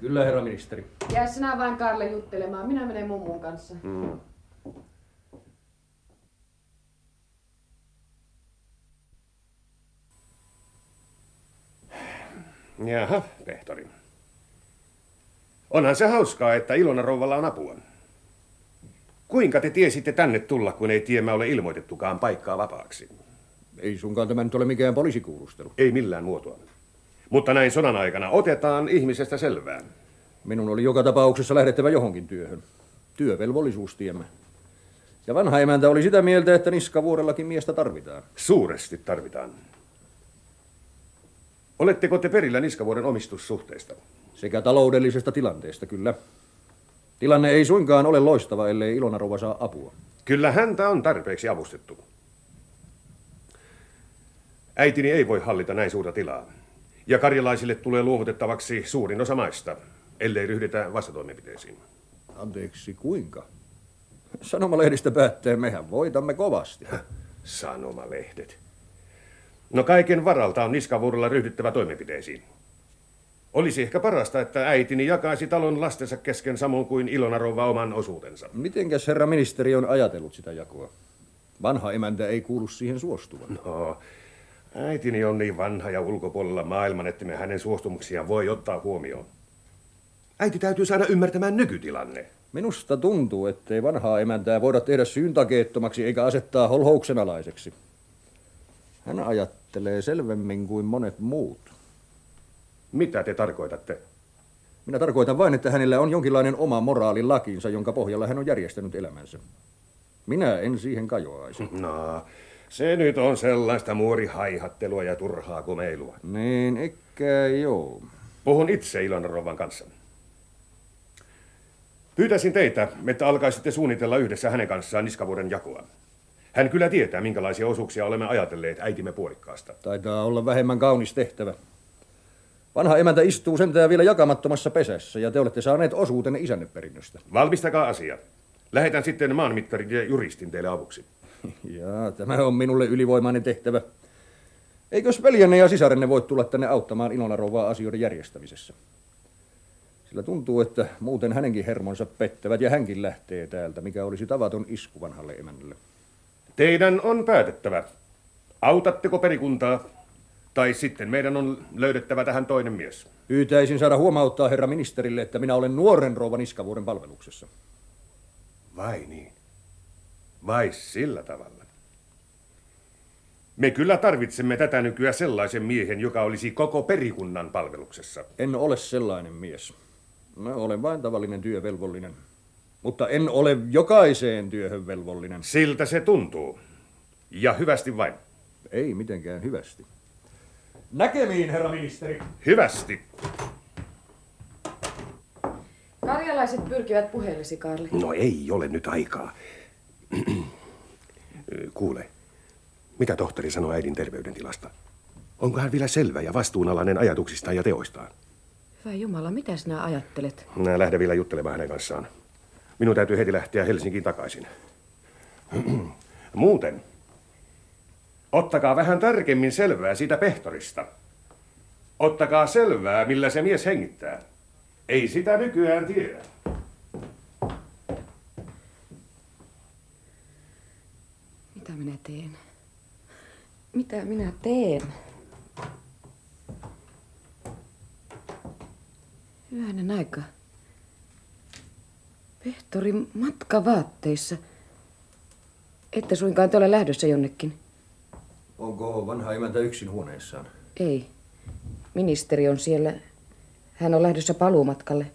Kyllä, herra ministeri. Jää sinä vain Kaarle juttelemaan. Minä menen mummun kanssa. Mm. Jaha, pehtori. Onhan se hauskaa, että Ilona rouvalla on apua. Kuinka te tiesitte tänne tulla, kun ei tiemä ole ilmoitettukaan paikkaa vapaaksi? Ei sunkaan tämä nyt ole mikään poliisikuulustelu. Ei millään muotoa. Mutta näin sodan aikana otetaan ihmisestä selvää. Minun oli joka tapauksessa lähdettävä johonkin työhön. Työvelvollisuus tiemme. Ja vanha emäntä oli sitä mieltä, että Niskavuorellakin miestä tarvitaan. Suuresti tarvitaan. Oletteko te perillä Niskavuoren omistussuhteista? Sekä taloudellisesta tilanteesta, kyllä. Tilanne ei suinkaan ole loistava, ellei Ilona rouva saa apua. Kyllä häntä on tarpeeksi avustettu. Äitini ei voi hallita näin suurta tilaa. Ja karjalaisille tulee luovutettavaksi suurin osa maista, ellei ryhdytä vastatoimenpiteisiin. Anteeksi, kuinka? Sanomalehdistä päättäen mehän voitamme kovasti. Sanomalehdet. No kaiken varalta on Niskavuorella ryhdyttävä toimenpiteisiin. Olisi ehkä parasta, että äitini jakaisi talon lastensa kesken samoin kuin Ilona rouva oman osuutensa. Mitenkäs herra ministeri on ajatellut sitä jakoa? Vanha emäntä ei kuulu siihen suostuvan. No, äitini on niin vanha ja ulkopuolella maailman, että me hänen suostumuksiaan voi ottaa huomioon. Äiti täytyy saada ymmärtämään nykytilanne. Minusta tuntuu, ettei vanhaa emäntää voida tehdä syyntakeettomaksi eikä asettaa holhouksen alaiseksi. Hän ajattelee selvemmin kuin monet muut. Mitä te tarkoitatte? Minä tarkoitan vain, että hänellä on jonkinlainen oma moraalilakinsa, jonka pohjalla hän on järjestänyt elämänsä. Minä en siihen kajoaisi. No, se nyt on sellaista muorihaihattelua ja turhaa komeilua. Niin, eikä joo. Puhun itse Ilona rouvan kanssa. Pyytäisin teitä, että alkaisitte suunnitella yhdessä hänen kanssaan Niskavuoren jakoa. Hän kyllä tietää, minkälaisia osuuksia olemme ajatelleet äitimme puolikkaasta. Taitaa olla vähemmän kaunis tehtävä. Vanha emäntä istuu sentään vielä jakamattomassa pesässä ja te olette saaneet osuutenne isänne perinnöstä. Valmistakaa asia. Lähetän sitten maanmittarin ja juristin teille avuksi. Jaa, tämä on minulle ylivoimainen tehtävä. Eikös veljenne ja sisarenne voi tulla tänne auttamaan Ilona rouvaa asioiden järjestämisessä? Sillä tuntuu, että muuten hänenkin hermonsa pettävät ja hänkin lähtee täältä, mikä olisi tavaton isku vanhalle emännelle. Teidän on päätettävä. Autatteko perikuntaa? Tai sitten meidän on löydettävä tähän toinen mies. Pyytäisin saada huomauttaa herra ministerille, että minä olen nuoren rouvan Niskavuoren palveluksessa. Vai niin? Vai sillä tavalla? Me kyllä tarvitsemme tätä nykyä sellaisen miehen, joka olisi koko perikunnan palveluksessa. En ole sellainen mies. Mä olen vain tavallinen työvelvollinen. Mutta en ole jokaiseen työhön velvollinen. Siltä se tuntuu. Ja hyvästi vain. Ei mitenkään hyvästi. Näkemiin, herra ministeri. Hyvästi. Karjalaiset pyrkivät puheellesi, Kaarle. No ei ole nyt aikaa. Kuule, mitä tohtori sanoo äidin terveydentilasta? Onko hän vielä selvä ja vastuunalainen ajatuksistaan ja teoistaan? Hyvä Jumala, mitä sinä ajattelet? Minä lähden vielä juttelemaan hänen kanssaan. Minun täytyy heti lähteä Helsinkiin takaisin. Muuten... Ottakaa vähän tarkemmin selvää siitä pehtorista. Ottakaa selvää, millä se mies hengittää. Ei sitä nykyään tiedä. Mitä minä teen? Mitä minä teen? Hyvänen aika. Pehtori matkavaatteissa. Ette suinkaan te ole lähdössä jonnekin. Onko vanha emäntä yksin huoneessaan? Ei. Ministeri on siellä. Hän on lähdössä paluumatkalle.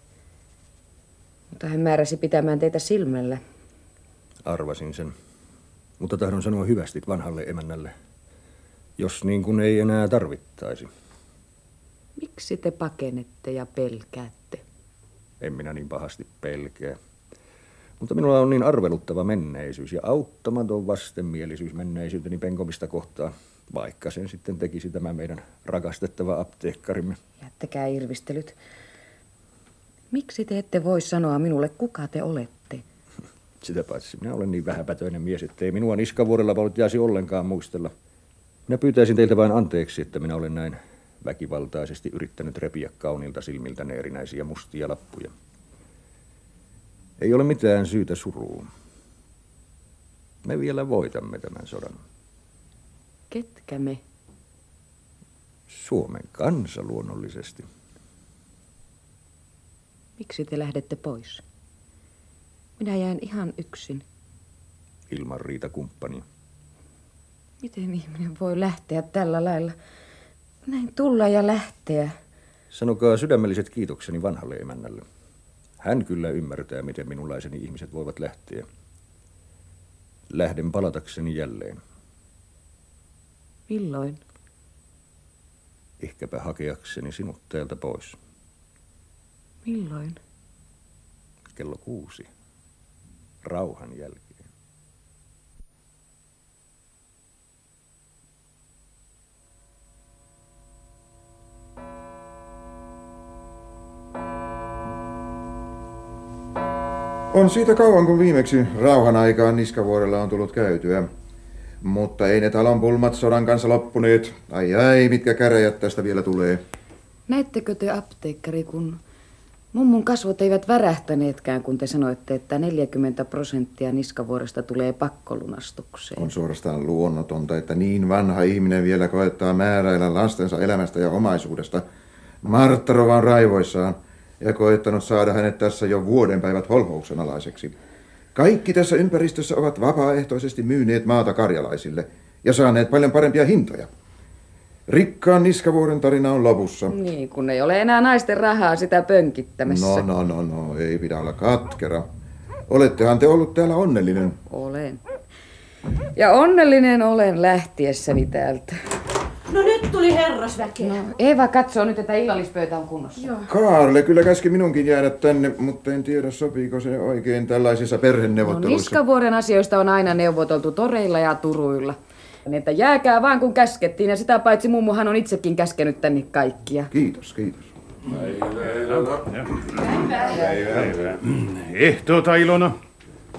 Mutta hän määräsi pitämään teitä silmällä. Arvasin sen. Mutta tahdon sanoa hyvästit vanhalle emännälle. Jos niin kuin ei enää tarvittaisi. Miksi te pakenette ja pelkäätte? En minä niin pahasti pelkää. Mutta minulla on niin arveluttava menneisyys ja auttamaton vastenmielisyys menneisyyteni penkomista kohtaan, vaikka sen sitten tekisi tämä meidän rakastettava apteekkarimme. Jättäkää irvistelyt. Miksi te ette voi sanoa minulle, kuka te olette? Sitä paitsi minä olen niin vähäpätöinen mies, ettei minua Niskavuorella valtiaisi ollenkaan muistella. Minä pyytäisin teiltä vain anteeksi, että minä olen näin väkivaltaisesti yrittänyt repiä kauniilta silmiltä ne erinäisiä mustia lappuja. Ei ole mitään syytä suruun. Me vielä voitamme tämän sodan. Ketkä me? Suomen kansa luonnollisesti. Miksi te lähdette pois? Minä jään ihan yksin. Ilman riitakumppania. Miten ihminen voi lähteä tällä lailla? Näin tulla ja lähteä. Sanokaa sydämelliset kiitokseni vanhalle emännälle. Hän kyllä ymmärtää, miten minunlaiseni ihmiset voivat lähteä. Lähden palatakseni jälleen. Milloin? Ehkäpä hakeakseni sinut täältä pois. Milloin? Kello kuusi. Rauhan jälkeen. On siitä kauan kuin viimeksi rauhan aikaan Niskavuorella on tullut käytyä. Mutta ei ne talon pulmat sodan kanssa loppuneet. Ai ai, mitkä käräjät tästä vielä tulee. Näettekö te, apteekkari, kun mummun kasvot eivät värähtäneetkään, kun te sanoitte, että neljäkymmentä prosenttia Niskavuoresta tulee pakkolunastukseen. On suorastaan luonnotonta, että niin vanha ihminen vielä koettaa määräillä lastensa elämästä ja omaisuudesta. Martta Rova on raivoissaan ja koettanut saada hänet tässä jo vuoden päivät holhouksen alaiseksi. Kaikki tässä ympäristössä ovat vapaaehtoisesti myyneet maata karjalaisille ja saaneet paljon parempia hintoja. Rikkaan Niskavuoren tarina on lopussa. Niin, kun ei ole enää naisten rahaa sitä pönkittämässä. No, no, no, no, ei pidä olla katkera. Olettehan te ollut täällä onnellinen? Olen. Ja onnellinen olen lähtiessäni täältä. No nyt tuli herrasväkeä. No, Eeva katsoo nyt, että illallispöytä on kunnossa. Joo. Kaarle kyllä käski minunkin jäädä tänne, mutta en tiedä sopiiko se oikein tällaisissa perheneuvotteluissa. No, Niskavuoren asioista on aina neuvoteltu toreilla ja turuilla. Että jääkää vaan kun käskettiin, ja sitä paitsi mummuhan on itsekin käskenyt tänne kaikkia. Kiitos, kiitos. Päivää. Päivää. Ehtoota, Ilona.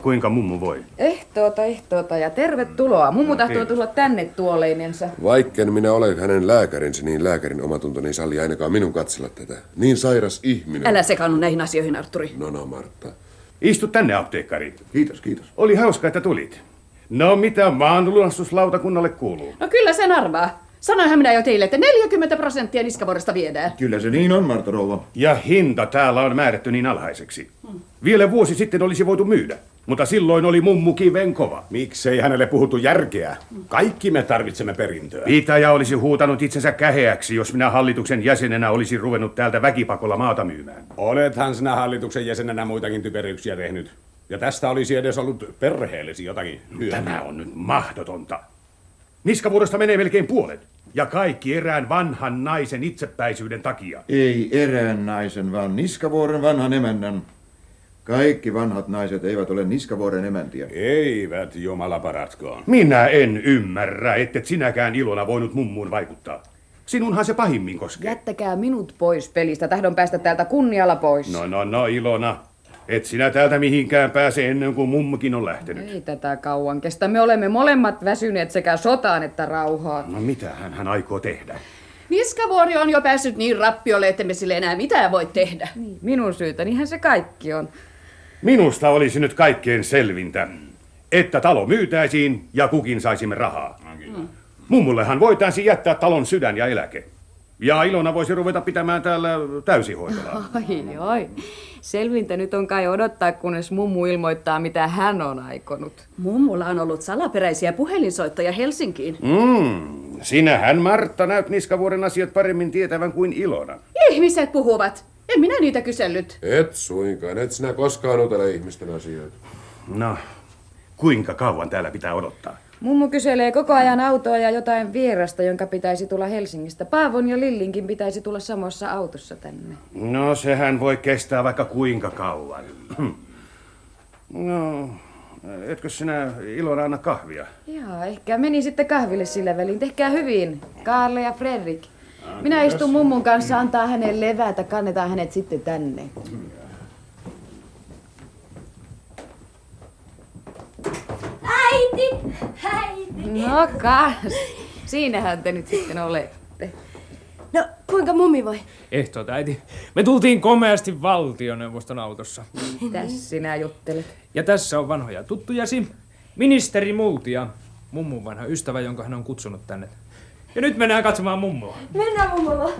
Kuinka mummu voi? Ehtoota, ehtoota ja tervetuloa. Mummu no, tahtoo tulla tänne tuoleinensa. Vaikken minä olen hänen lääkärinsä, niin lääkärin omatuntoni ei salli ainakaan minun katsella tätä. Niin sairas ihminen. Älä sekaannu näihin asioihin, Artturi. No no, Martta. Istu tänne, apteekkari. Kiitos, kiitos. Oli hauska, että tulit. No mitä maanlunastuslautakunnalle kuuluu? No kyllä sen arvaa. Sanoinhan minä jo teille, että neljäkymmentä prosenttia Niskavuoresta viedään. Kyllä se niin on, Martta rouva. Ja hinta täällä on määrätty niin alhaiseksi. Hmm. Vielä vuosi sitten olisi voitu myydä. Mutta silloin oli mummu kiven kova. Miksei hänelle puhuttu järkeä? Kaikki me tarvitsemme perintöä. Pitäjä olisi huutanut itsensä käheäksi, jos minä hallituksen jäsenenä olisin ruvennut täältä väkipakolla maata myymään. Olethan sinä hallituksen jäsenenä muitakin typeryksiä tehnyt. Ja tästä olisi edes ollut perheellesi jotakin hyötyä. Tämä on nyt mahdotonta. Niskavuorosta menee melkein puolet. Ja kaikki erään vanhan naisen itsepäisyyden takia. Ei erään naisen, vaan Niskavuoren vanhan emännän. Kaikki vanhat naiset eivät ole Niskavuoren emäntiä. Eivät, jumala paratkoon. Minä en ymmärrä, ettet sinäkään Ilona voinut mummuun vaikuttaa. Sinunhan se pahimmin koskee. Jättäkää minut pois pelistä. Tahdon päästä täältä kunnialla pois. No, no, no, Ilona. Et sinä täältä mihinkään pääse ennen kuin mummukin on lähtenyt. Ei tätä kauan kestä. Me olemme molemmat väsyneet sekä sotaan että rauhaan. No mitähän hän aikoo tehdä? Niskavuori on jo päässyt niin rappiolle, että me sille enää mitään voi tehdä. Niin, minun syytänihän se kaikki on. Minusta olisi nyt kaikkein selvintä, että talo myytäisiin ja kukin saisimme rahaa. Mm. Mummullehan voitaisiin jättää talon sydän ja eläke. Ja Ilona voisi ruveta pitämään täällä täysihoitolaa. Oi, oi. Selvintä nyt on kai odottaa, kunnes mummu ilmoittaa, mitä hän on aikonut. Mummulla on ollut salaperäisiä puhelinsoittoja Helsinkiin. Mm. Sinähän, Martta, näyt Niskavuoren asiat paremmin tietävän kuin Ilona. Ihmiset puhuvat. En minä niitä kysellyt. Et suinkaan. Et sinä koskaan utele ihmisten asioita. No, kuinka kauan täällä pitää odottaa? Mummu kyselee koko ajan autoa ja jotain vierasta, jonka pitäisi tulla Helsingistä. Paavon ja Lillinkin pitäisi tulla samassa autossa tänne. No, sehän voi kestää vaikka kuinka kauan. No, etkö sinä Ilona anna kahvia? Jaa, ehkä meni sitten kahville sillä välin. Tehkää hyvin, Kaarle ja Fredrik. Minä istun mummun kanssa, antaa hänen levätä, kannetaan hänet sitten tänne. Äiti! Äiti! No kas, siinähän te nyt sitten olette. No, kuinka mummi voi? Ehtoot, äiti. Me tultiin komeasti valtioneuvoston autossa. Mitäs sinä juttelet? Ja tässä on vanhoja tuttujasi, ministeri Multia, mummun vanha ystävä, jonka hän on kutsunut tänne. Ja nyt mennään katsomaan mummoa. Mennään mummoa.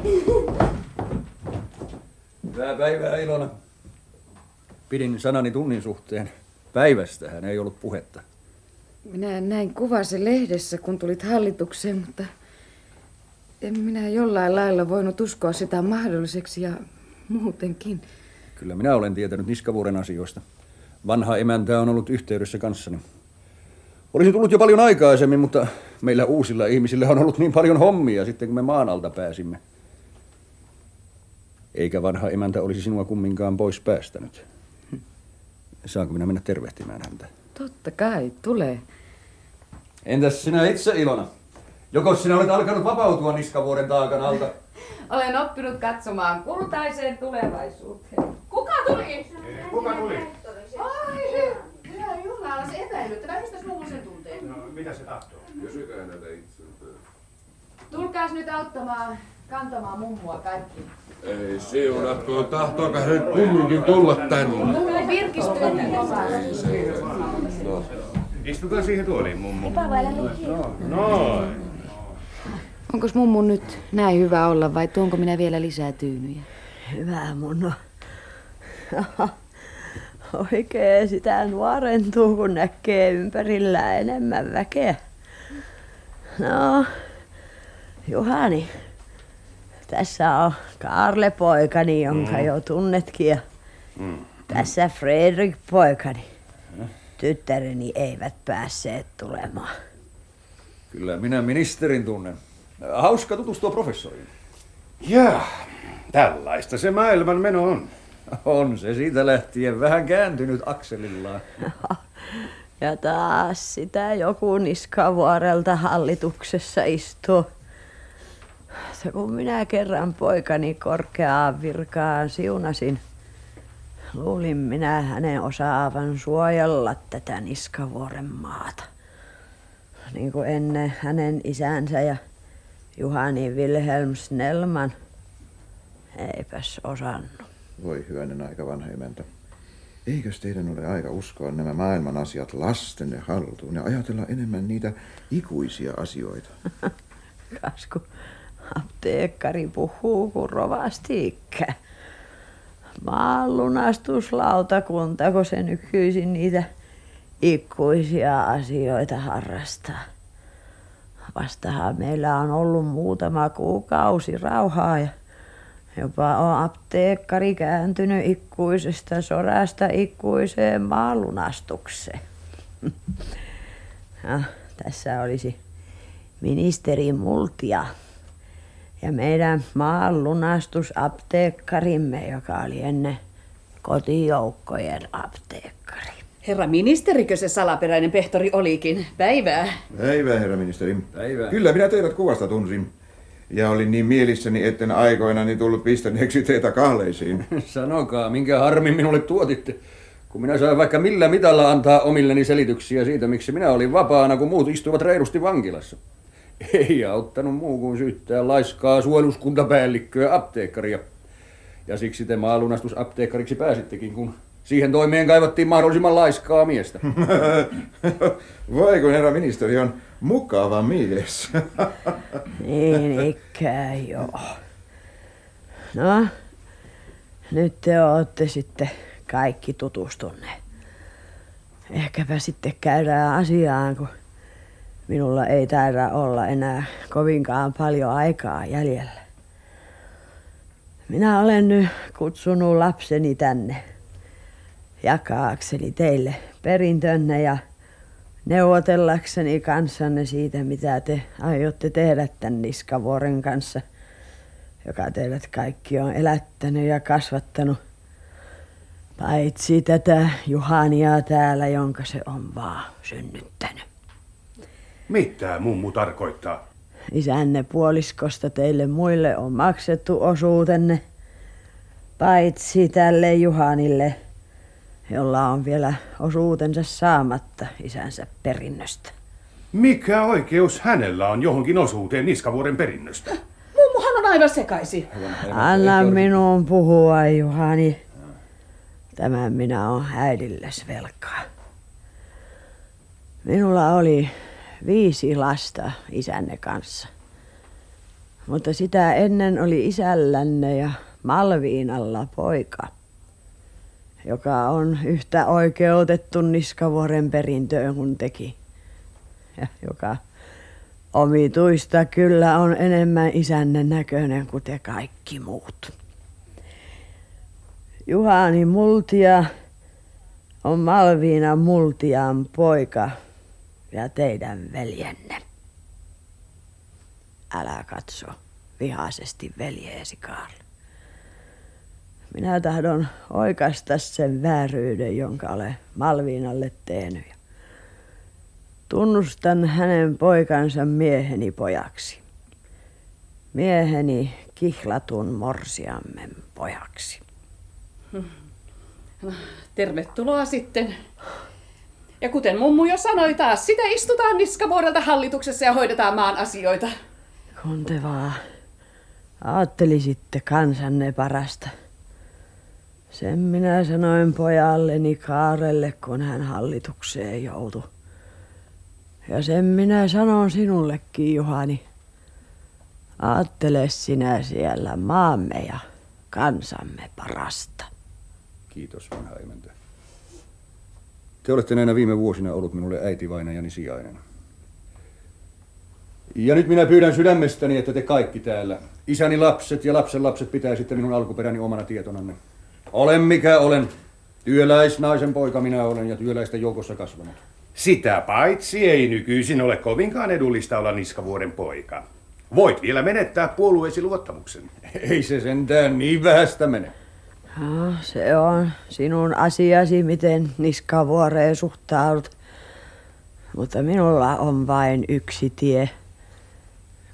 Hyvää päivää, Ilona. Pidin sanani tunnin suhteen. Päivästähän ei ollut puhetta. Minä näin kuvasi lehdessä, kun tulit hallitukseen, mutta en minä jollain lailla voinut uskoa sitä mahdolliseksi ja muutenkin. Kyllä minä olen tietänyt Niskavuoren asioista. Vanha emäntä on ollut yhteydessä kanssani. Olisi tullut jo paljon aikaisemmin, mutta meillä uusilla ihmisillä on ollut niin paljon hommia sitten, kun me maan alta pääsimme. Eikä vanha emäntä olisi sinua kumminkaan pois päästänyt. Saanko minä mennä tervehtimään häntä? Totta kai, tulee. Entäs sinä itse, Ilona? Joko sinä olet alkanut vapautua Niskavuoren taakan alta? Olen oppinut katsomaan kultaiseen tulevaisuuteen. Kuka tuli? Kuka tuli? Ai, hyvä Jumala, se epäilyttävä. Mistäs mummu sen tuntee? No, mitä se tahtoo? Kysykää häneltä itseltään. Tulkaas nyt auttamaan kantamaan mummua kaikki. Ei siunatkoon, tahtoako hän kumminkin tulla tänne? Virkistyy tänne. No. Istutaan siihen tuoliin, mummu. No. Onko mummu nyt näin hyvä olla vai tuonko minä vielä lisää tyynyjä? Hyvä mun. Oikein sitä nuorentuu, kun näkee ympärillä enemmän väkeä. No, Juhani. Tässä on Kaarle poikani, jonka mm. jo tunnetkin, ja mm. tässä Fredrik poikani. Mm. Tyttäreni eivät päässeet tulemaan. Kyllä minä ministerin tunnen. Hauska tutustua professoriin. Jaa, tällaista se maailman meno on. On se siitä lähtien vähän kääntynyt akselillaan. Ja taas sitä joku Niskavuorelta hallituksessa istuu. Kun minä kerran poikani korkeaan virkaan siunasin, luulin minä hänen osaavan suojella tätä Niskavuoren maata. Niin kuin ennen hänen isänsä ja Juhani Wilhelm Snellman. Eipäs osannut. Voi hyvänen aika, vanha emäntä. Eikös teidän ole aika uskoa nämä maailman asiat lastenne haltuun ja ajatella enemmän niitä ikuisia asioita? Kasku. Apteekkari puhuu, kun rovasti ikkää. Maanlunastuslautakunta, kun se nykyisin niitä ikuisia asioita harrastaa. Vastahan meillä on ollut muutama kuukausi rauhaa ja jopa on apteekkari kääntynyt ikuisesta sodasta ikuiseen maanlunastukseen. No, tässä olisi ministeri Multia. Ja meidän maanlunastusapteekkarimme, joka oli ennen kotijoukkojen apteekkari. Herra ministerikö se salaperäinen pehtori olikin? Päivää. Päivää, herra ministeri. Päivää. Kyllä, minä teidät kuvasta tunsin. Ja olin niin mielissäni, etten aikoinani tullut pistäneeksi teitä kahleisiin. Sanokaa, minkä harmin minulle tuotitte, kun minä sain vaikka millä mitalla antaa omilleni selityksiä siitä, miksi minä olin vapaana, kun muut istuivat reilusti vankilassa. Ei auttanut muu kuin syyttää laiskaa suojeluskuntapäällikköä apteekkaria. Ja siksi te maalunastusapteekkariksi pääsittekin, kun siihen toimeen kaivattiin mahdollisimman laiskaa miestä. Voi kun herra ministeri on Mukava mies. Niin ikään joo. No, nyt te olette sitten kaikki tutustuneet. Ehkäpä sitten käydään asiaan, kun minulla ei taida olla enää kovinkaan paljon aikaa jäljellä. Minä olen nyt kutsunut lapseni tänne jakaakseni teille perintönne ja neuvotellakseni kanssanne siitä, mitä te aiotte tehdä tämän Niskavuoren kanssa, joka teidät kaikki on elättänyt ja kasvattanut. Paitsi tätä Juhania täällä, jonka se on vaan synnyttänyt. Mitä mummu tarkoittaa? Isänne puoliskosta teille muille on maksettu osuutenne, paitsi tälle Juhanille, jolla on vielä osuutensa saamatta isänsä perinnöstä. Mikä oikeus hänellä on johonkin osuuteen Niskavuoren perinnöstä? Mummuhan on aivan sekaisin. Anna minun puhua, Juhani. Tämän minä oon äidilles velkaa. Minulla oli viisi lasta isänne kanssa, mutta sitä ennen oli isällänne ja Malviinalla poika, joka on yhtä oikeutettu Niskavuoren perintöön kuin teki, ja joka omituista kyllä on enemmän isänne näköinen kuin te kaikki muut. Juhani Multia on Malviina Multian poika ja teidän veljenne. Älä katso vihaisesti veljeesi, Kaarle. Minä tahdon oikaista sen vääryyden, jonka olen Malviinalle tehnyt. Tunnustan hänen poikansa mieheni pojaksi. Mieheni kihlatun morsiammen pojaksi. Tervetuloa sitten. Ja kuten mummu jo sanoi taas, sitä istutaan Niskavuorelta hallituksessa ja hoidetaan maan asioita. Kun te vaan ajattelisitte kansanne parasta. Sen minä sanoin pojalleni Kaarelle, kun hän hallitukseen joutui. Ja sen minä sanon sinullekin, Juhani. Aattele sinä siellä maamme ja kansamme parasta. Kiitos, vanha emäntä. Te olette näinä viime vuosina ollut minulle äitivainajani sijainen. Ja nyt minä pyydän sydämestäni, että te kaikki täällä, isäni lapset ja lapsenlapset, pitäisitte minun alkuperäni omana tietonanne. Olen mikä olen. Työläisnaisen poika minä olen ja työläisten joukossa kasvanut. Sitä paitsi ei nykyisin ole kovinkaan edullista olla Niskavuoren poika. Voit vielä menettää puolueesi luottamuksen. Ei se sentään niin vähästä mene. No, se on sinun asiasi, miten Niskavuoreen suhtaudut. Mutta minulla on vain yksi tie.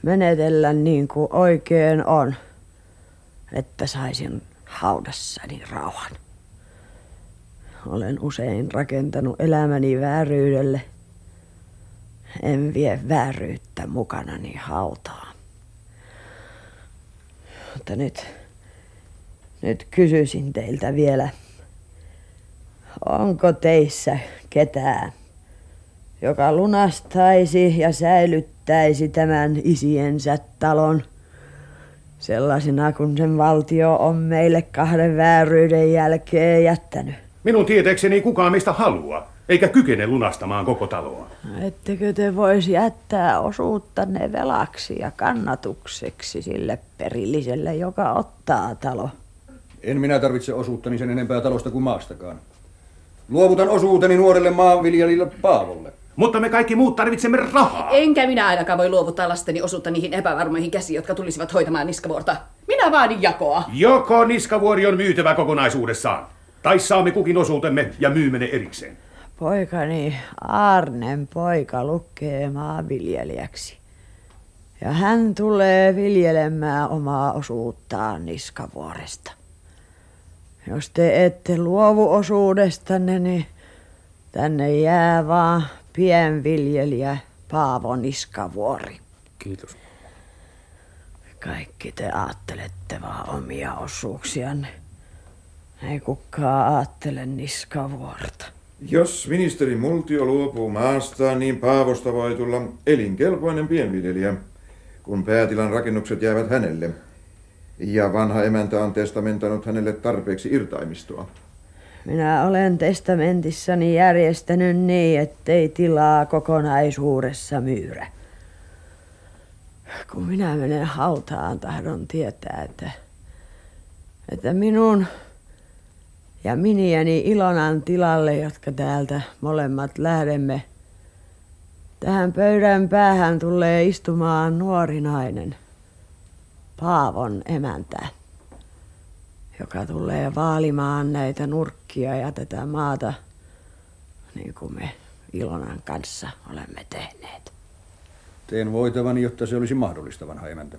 Menetellä niin kuin oikein on, että saisin haudassani rauhan. Olen usein rakentanut elämäni vääryydelle. En vie vääryyttä mukanani hautaan. Mutta nyt... Nyt kysyisin teiltä vielä, onko teissä ketään, joka lunastaisi ja säilyttäisi tämän isiensä talon sellaisena, kun sen valtio on meille kahden vääryyden jälkeen jättänyt? Minun tietääkseni ei kukaan meistä halua, eikä kykene lunastamaan koko taloa. Ettekö te voisi jättää osuuttanne velaksi ja kannatukseksi sille perilliselle, joka ottaa talo? En minä tarvitse osuuttani sen enempää talosta kuin maastakaan. Luovutan osuuteni nuorelle maanviljelijälle Paavolle. Mutta me kaikki muut tarvitsemme rahaa. Enkä minä ainakaan voi luovuttaa lasteni osuutta niihin epävarmoihin käsiin, jotka tulisivat hoitamaan Niskavuorta. Minä vaadin jakoa. Joko Niskavuori on myytävä kokonaisuudessaan, tai saamme kukin osuutemme ja myymme ne erikseen. Poikani Aarnen poika lukee maanviljelijäksi. Ja hän tulee viljelemään omaa osuuttaan Niskavuoresta. Jos te ette luovu osuudestanne, niin tänne jää vaan pienviljelijä Paavo Niskavuori. Kiitos. Kaikki te aattelette vaan omia osuuksianne. Ei kukaan aattele Niskavuorta. Jos ministeri Multio luopuu maastaan, niin Paavosta voi tulla elinkelpoinen pienviljelijä, kun päätilan rakennukset jäävät hänelle. Ja vanha emäntä on testamentanut hänelle tarpeeksi irtaimistoa. Minä olen testamentissani järjestänyt niin, ettei tilaa kokonaisuudessa myyrä. Kun minä menen hautaan, tahdon tietää, että, että minun ja miniäni Ilonan tilalle, jotka täältä molemmat lähdemme, tähän pöydän päähän tulee istumaan nuori nainen, Paavon emäntä, joka tulee vaalimaan näitä nurkkia ja tätä maata, niin kuin me Ilonan kanssa olemme tehneet. Teen voitavani, jotta se olisi mahdollista, vanha emäntä.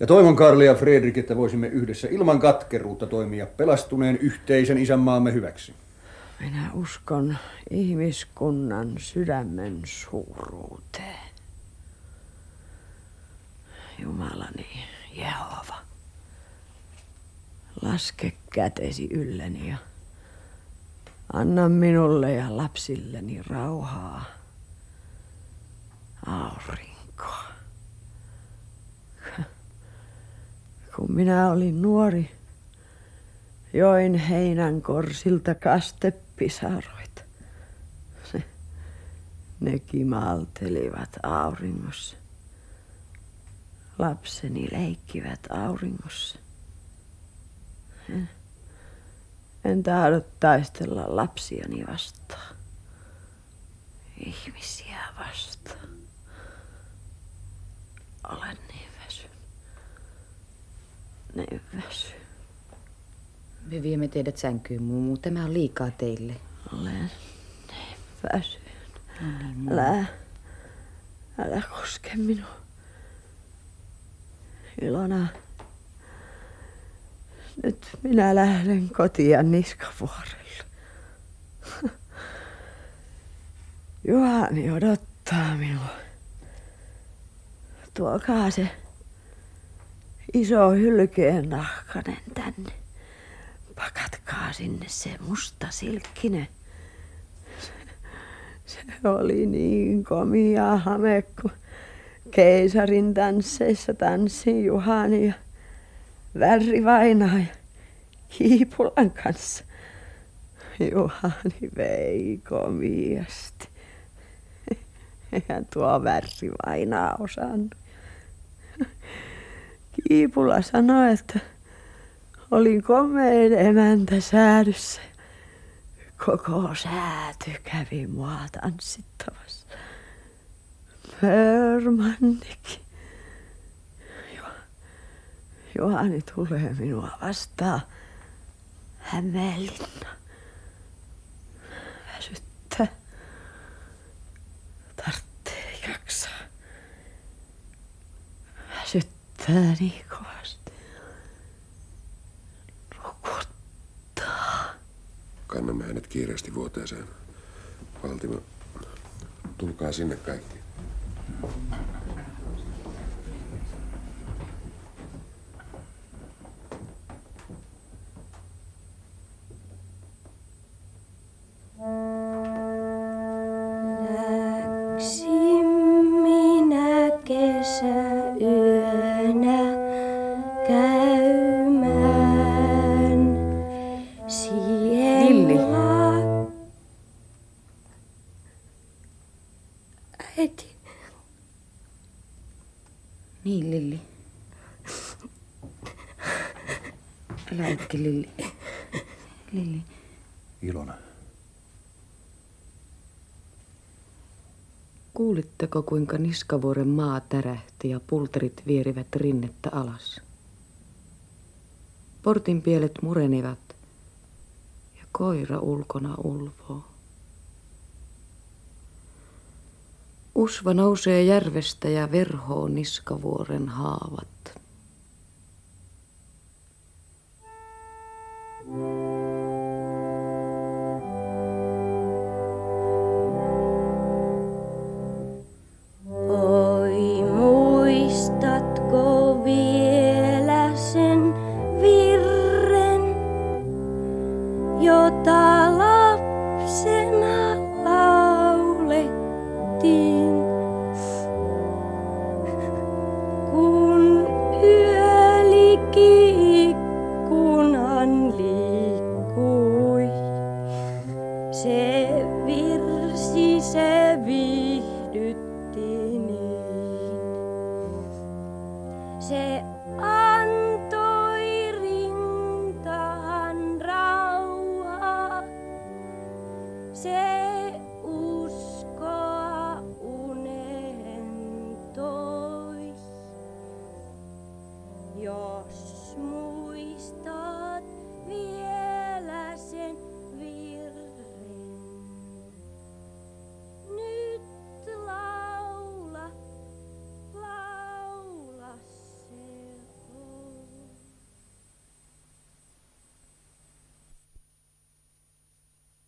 Ja toivon, Kaarle ja Fredrik, että voisimme yhdessä ilman katkeruutta toimia pelastuneen yhteisen isänmaamme hyväksi. Minä uskon ihmiskunnan sydämen suuruuteen. Jumalani, Jehova, laske kätesi ylleni ja anna minulle ja lapsilleni rauhaa, aurinkoa. Kun minä olin nuori, join heinän korsilta kastepisaroita. Ne kimaltelivat auringossa. Lapseni leikkivät auringossa. En tahdo taistella lapsiani vastaan. Ihmisiä vastaan. Olen niin väsynyt. Niin väsynyt. Me viemme teidät sänkyyn, mummu. Tämä on liikaa teille. Olen niin väsynyt. Mm-hmm. Älä, älä koske minua. Ilona, nyt minä lähden kotiin Niskavuorelle. Juhani odottaa minua. Tuokaa se iso hylkeen nahkanen tänne. Pakatkaa sinne se musta silkkinen. Se, se oli niin komia hame, kun keisarin tansseissa tanssin Juhani ja Värrivainaa ja Kiipulan kanssa. Juhani vei komiasti. Eihän tuo Värrivainaa osannut. Kiipula sanoi, että olin komein emäntä säädyssä. Koko sääty kävi mua tanssittamassa. Hermannikin. Juhani tulee minua vastaan. Hämeenlinna. Väsyttää. Tarttee jaksaa. Väsyttää niin kovasti. Nukuttaa. Kannamme hänet kiireesti vuoteeseen. Valtimo, tulkaa sinne kaikki. Läksin minä kesäyönä käymään sielua. Äiti. Niin, Lilli. Älä itki, Lilli. Lilli. Ilona. Kuulitteko, kuinka Niskavuoren maa tärähti ja pulterit vierivät rinnettä alas? Portin pielet murenivat ja koira ulkona ulvoo. Usva nousee järvestä ja verhoo Niskavuoren haavat. Oi, muistatko vielä sen virren, jota lapsi Se antoi rintaan rauhaa. Se